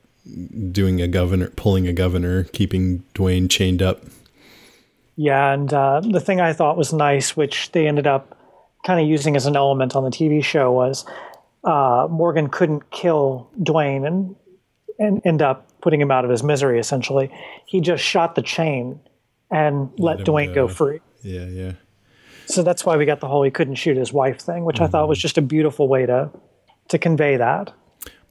doing a governor, pulling a governor, keeping Dwayne chained up. Yeah, and uh, the thing I thought was nice, which they ended up kind of using as an element on the T V show, was uh, Morgan couldn't kill Dwayne and, and end up putting him out of his misery, essentially. He just shot the chain and let, let Dwayne go. go free. Yeah, yeah. So that's why we got the whole he couldn't shoot his wife thing, which mm-hmm. I thought was just a beautiful way to to convey that.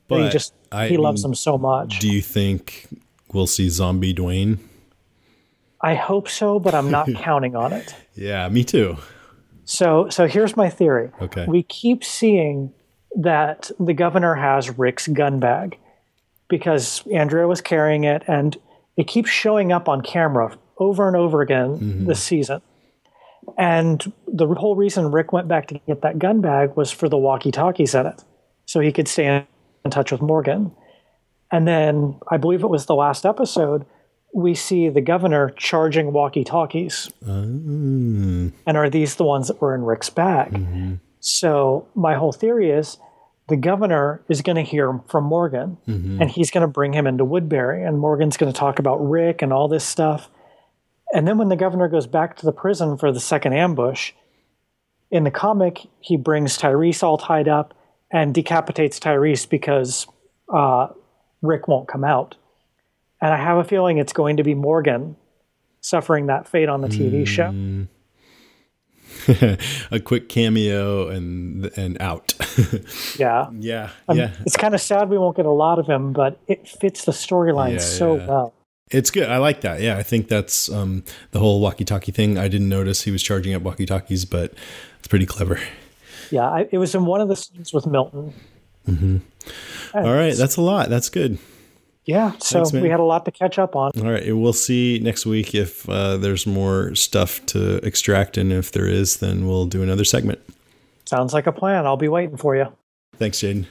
But that he just I, he loves him so much. Do you think we'll see zombie Dwayne? I hope so, but I'm not counting on it. Yeah, me too. So so here's my theory. Okay. We keep seeing that the governor has Rick's gun bag because Andrea was carrying it, and it keeps showing up on camera over and over again mm-hmm. this season. And the whole reason Rick went back to get that gun bag was for the walkie-talkies in it, so he could stay in touch with Morgan. And then I believe it was the last episode, we see the governor charging walkie-talkies. Uh, mm. And are these the ones that were in Rick's bag? Mm-hmm. So my whole theory is the governor is going to hear from Morgan, mm-hmm. and he's going to bring him into Woodbury, and Morgan's going to talk about Rick and all this stuff. And then when the governor goes back to the prison for the second ambush, in the comic, he brings Tyrese all tied up and decapitates Tyrese because uh, Rick won't come out. And I have a feeling it's going to be Morgan suffering that fate on the T V mm. show. A quick cameo and and out. yeah. Yeah, um, yeah. It's kind of sad we won't get a lot of him, but it fits the storyline yeah, so yeah. well. It's good. I like that. Yeah, I think that's um, the whole walkie-talkie thing. I didn't notice he was charging up walkie-talkies, but it's pretty clever. Yeah, I, it was in one of the scenes with Milton. Mm-hmm. All right, that's a lot. That's good. Yeah, so Thanks, we had a lot to catch up on. All right, we'll see next week if uh, there's more stuff to extract, and if there is, then we'll do another segment. Sounds like a plan. I'll be waiting for you. Thanks, Jaden.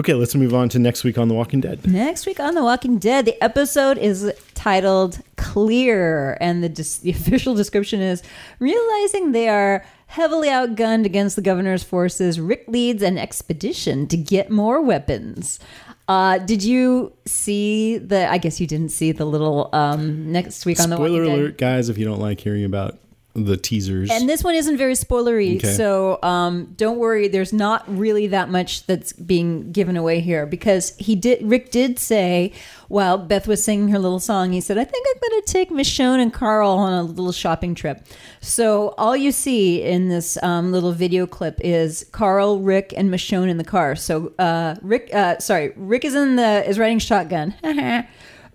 Okay, let's move on to next week on The Walking Dead. Next week on The Walking Dead, the episode is titled Clear, and the, dis- the official description is, realizing they are heavily outgunned against the governor's forces, Rick leads an expedition to get more weapons. Uh, did you see the, I guess you didn't see the little um, next week on The Walking Dead. Spoiler alert, guys, if you don't like hearing about the teasers. And this one isn't very spoilery, okay. so um, don't worry. There's not really that much that's being given away here, because he did. Rick did say, while Beth was singing her little song, he said, "I think I'm going to take Michonne and Carl on a little shopping trip." So all you see in this um, little video clip is Carl, Rick, and Michonne in the car. So uh, Rick, uh, sorry, Rick is in the is riding shotgun.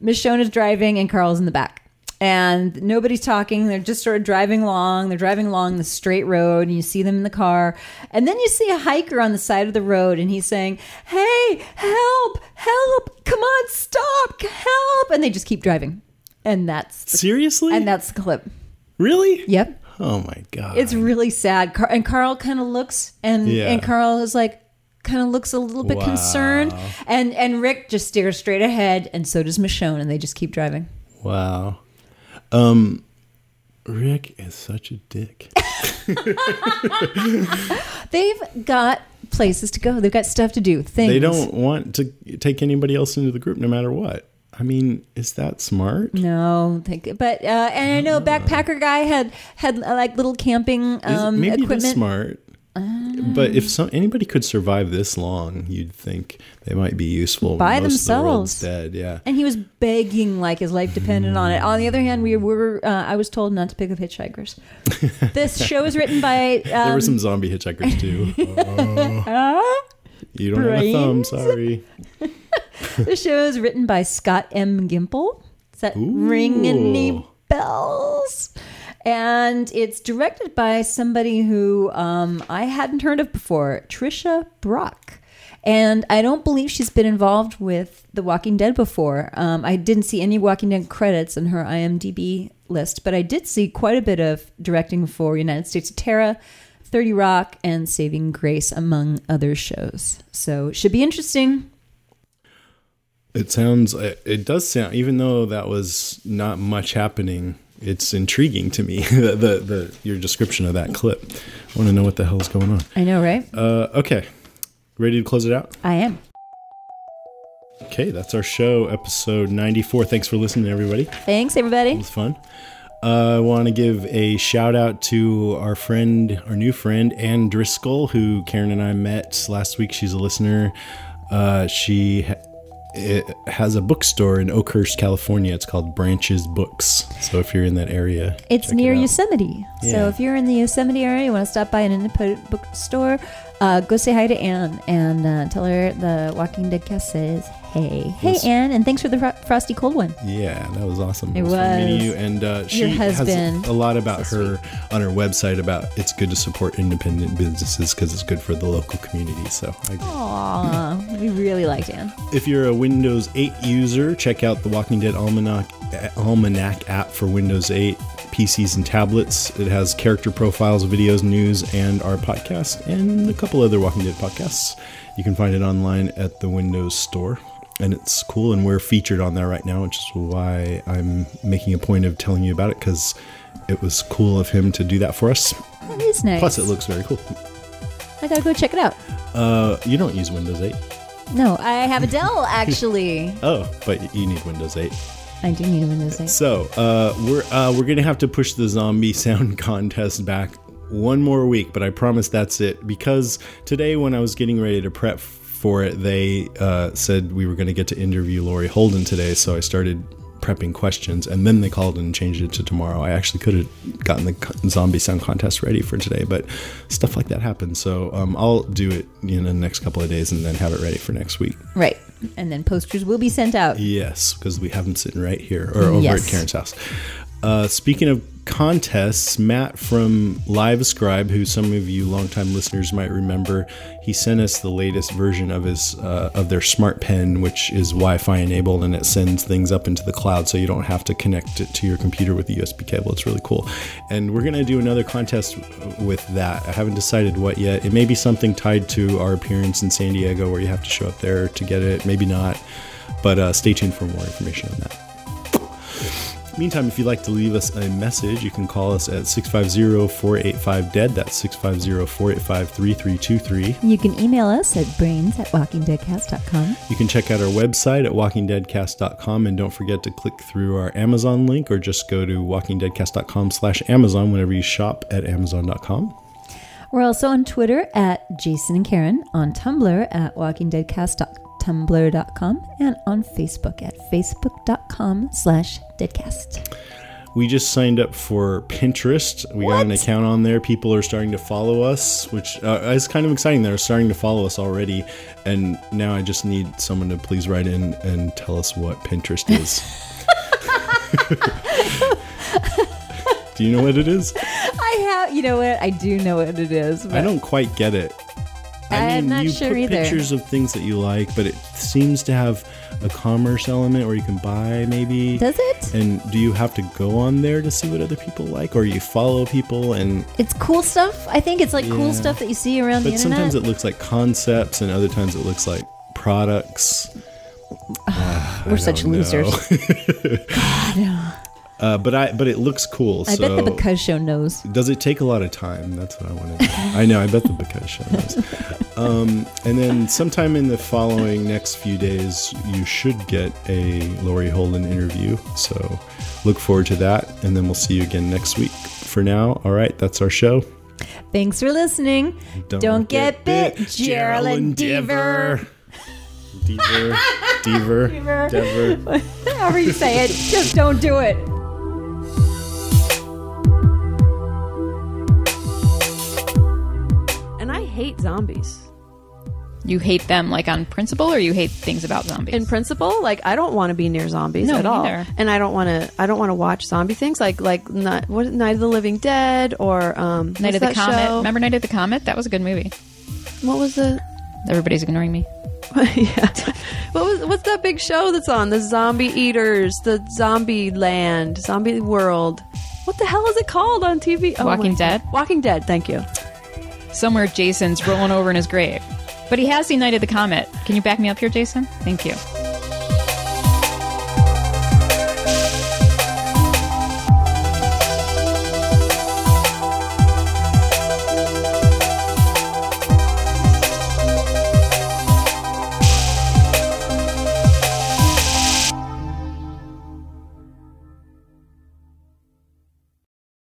Michonne is driving, and Carl's in the back. And nobody's talking. They're just sort of driving along. They're driving along the straight road, and you see them in the car. And then you see a hiker on the side of the road, and he's saying, "Hey, help, help, come on, stop, help." And they just keep driving. And that's... The, Seriously? And that's the clip. Really? Yep. Oh, my God. It's really sad. Car- and Carl kind of looks, and, yeah. and Carl is like, kind of looks a little bit wow. concerned. And, and Rick just stares straight ahead, and so does Michonne, and they just keep driving. Wow. Um, Rick is such a dick. They've got places to go. They've got stuff to do. Things. They don't want to take anybody else into the group, no matter what. I mean, is that smart? No, but uh, and I know backpacker guy had had uh, like little camping um, is, maybe equipment. Maybe it is smart. Um, but if some anybody could survive this long, you'd think they might be useful by when most themselves. Of the world's dead, yeah. And he was begging like his life depended mm. on it. On the other hand, we were—I uh, was told not to pick up hitchhikers. This show is written by. Um, there were some zombie hitchhikers too. Oh. You don't Brains? Have a thumb, sorry. The show is written by Scott M. Gimple. Does that Ooh. Ring any bells? And it's directed by somebody who um, I hadn't heard of before, Trisha Brock. And I don't believe she's been involved with The Walking Dead before. Um, I didn't see any Walking Dead credits in her I M D B list, but I did see quite a bit of directing for United States of Terror, thirty Rock, and Saving Grace, among other shows. So it should be interesting. It sounds, it does sound, even though that was not much happening, it's intriguing to me, the, the the your description of that clip. I want to know what the hell's going on. I know, right? Uh, okay. Ready to close it out? I am. Okay, that's our show, episode ninety-four. Thanks for listening, everybody. Thanks, everybody. It was fun. Uh, I want to give a shout out to our friend, our new friend, Ann Driscoll, who Karen and I met last week. She's a listener. Uh, she ha- it has a bookstore in Oakhurst, California. It's called Branches Books. So if you're in that area, it's near it Yosemite. Yeah. So if you're in the Yosemite area, you want to stop by an independent bookstore, uh, go say hi to Ann and uh, tell her the Walking Dead cast says hey. Hey, yes. Ann, and thanks for the fro- frosty cold one. Yeah, that was awesome. It, it was. was. Meeting you, and uh, she has a lot about so her sweet. on her website about it's good to support independent businesses because it's good for the local community. So I agree. Aww, we really liked Ann. If you're a Windows eight user, check out the Walking Dead Almanac, Almanac app for Windows eight P Cs and tablets. It has character profiles, videos, news, and our podcast, and a couple other Walking Dead podcasts. You can find it online at the Windows Store. And it's cool, and we're featured on there right now, which is why I'm making a point of telling you about it, because it was cool of him to do that for us. That is nice. Plus, it looks very cool. I gotta go check it out. Uh, you don't use Windows eight. No, I have a Dell, actually. Oh, but you need Windows eight. I do need a Windows eight. So, uh, we're uh, we're going to have to push the zombie sound contest back one more week, but I promise that's it, because today when I was getting ready to prep for it, they uh, said we were going to get to interview Lori Holden today, so I started prepping questions, and then they called and changed it to tomorrow. I actually could have gotten the zombie sound contest ready for today, but stuff like that happens, so um, I'll do it in the next couple of days and then have it ready for next week. Right, and then posters will be sent out. Yes, because we have them sitting right here, or over yes. at Karen's house. Uh, speaking of contests, Matt from Live Scribe, who some of you longtime listeners might remember, he sent us the latest version of his uh, of their smart pen, which is Wi-Fi enabled, and it sends things up into the cloud, so you don't have to connect it to your computer with a U S B cable. It's really cool, and we're gonna do another contest with that. I haven't decided what yet. It may be something tied to our appearance in San Diego, where you have to show up there to get it. Maybe not, but uh, stay tuned for more information on that. Meantime, if you'd like to leave us a message, you can call us at six five zero, four eight five, D E A D. That's six five zero, four eight five, three three two three. You can email us at brains at walking dead cast dot com. You can check out our website at walking dead cast dot com. And don't forget to click through our Amazon link, or just go to walking dead cast dot com slash Amazon whenever you shop at amazon dot com. We're also on Twitter at Jason and Karen, on Tumblr at walking dead cast dot com. tumblr dot com, and on Facebook at facebook dot com slash deadcast. We just signed up for Pinterest. We what? got an account on there. People are starting to follow us, which uh, is kind of exciting. They're starting to follow us already, and now I just need someone to please write in and tell us what Pinterest is. Do you know what it is? I have. You know what? I do know what it is. But I don't quite get it. I mean, I'm not you sure put either. Pictures of things that you like, but it seems to have a commerce element where you can buy, maybe. Does it? And do you have to go on there to see what other people like, or you follow people and? It's cool stuff. I think it's like yeah. cool stuff that you see around but the internet. But sometimes it looks like concepts, and other times it looks like products. uh, We're such know. losers. God. No. Uh, but I but it looks cool. I so bet the Because Show knows. Does it take a lot of time? That's what I wanted to know. I know. I bet the Because Show knows. Um, and then sometime in the following next few days, you should get a Lori Holden interview. So look forward to that. And then we'll see you again next week. For now, all right, that's our show. Thanks for listening. Don't, Don't get, get bit, Geraldine Deaver. Deaver. Deaver. Deaver. Deaver. However you say it, just don't do it. Hate zombies. You hate them like on principle, or you hate things about zombies? In principle, like I don't want to be near zombies no, at all, either. And I don't want to. I don't want to watch zombie things like like not, what, Night of the Living Dead or um, Night of the Comet. Show? Remember Night of the Comet? That was a good movie. What was the? Everybody's ignoring me. yeah. What was what's that big show that's on? The Zombie Eaters, the Zombie Land, Zombie World. What the hell is it called on T V? Oh, Walking Dead. Walking Dead. Thank you. Somewhere Jason's rolling over in his grave. But he has seen Night of the Comet. Can you back me up here, Jason? Thank you.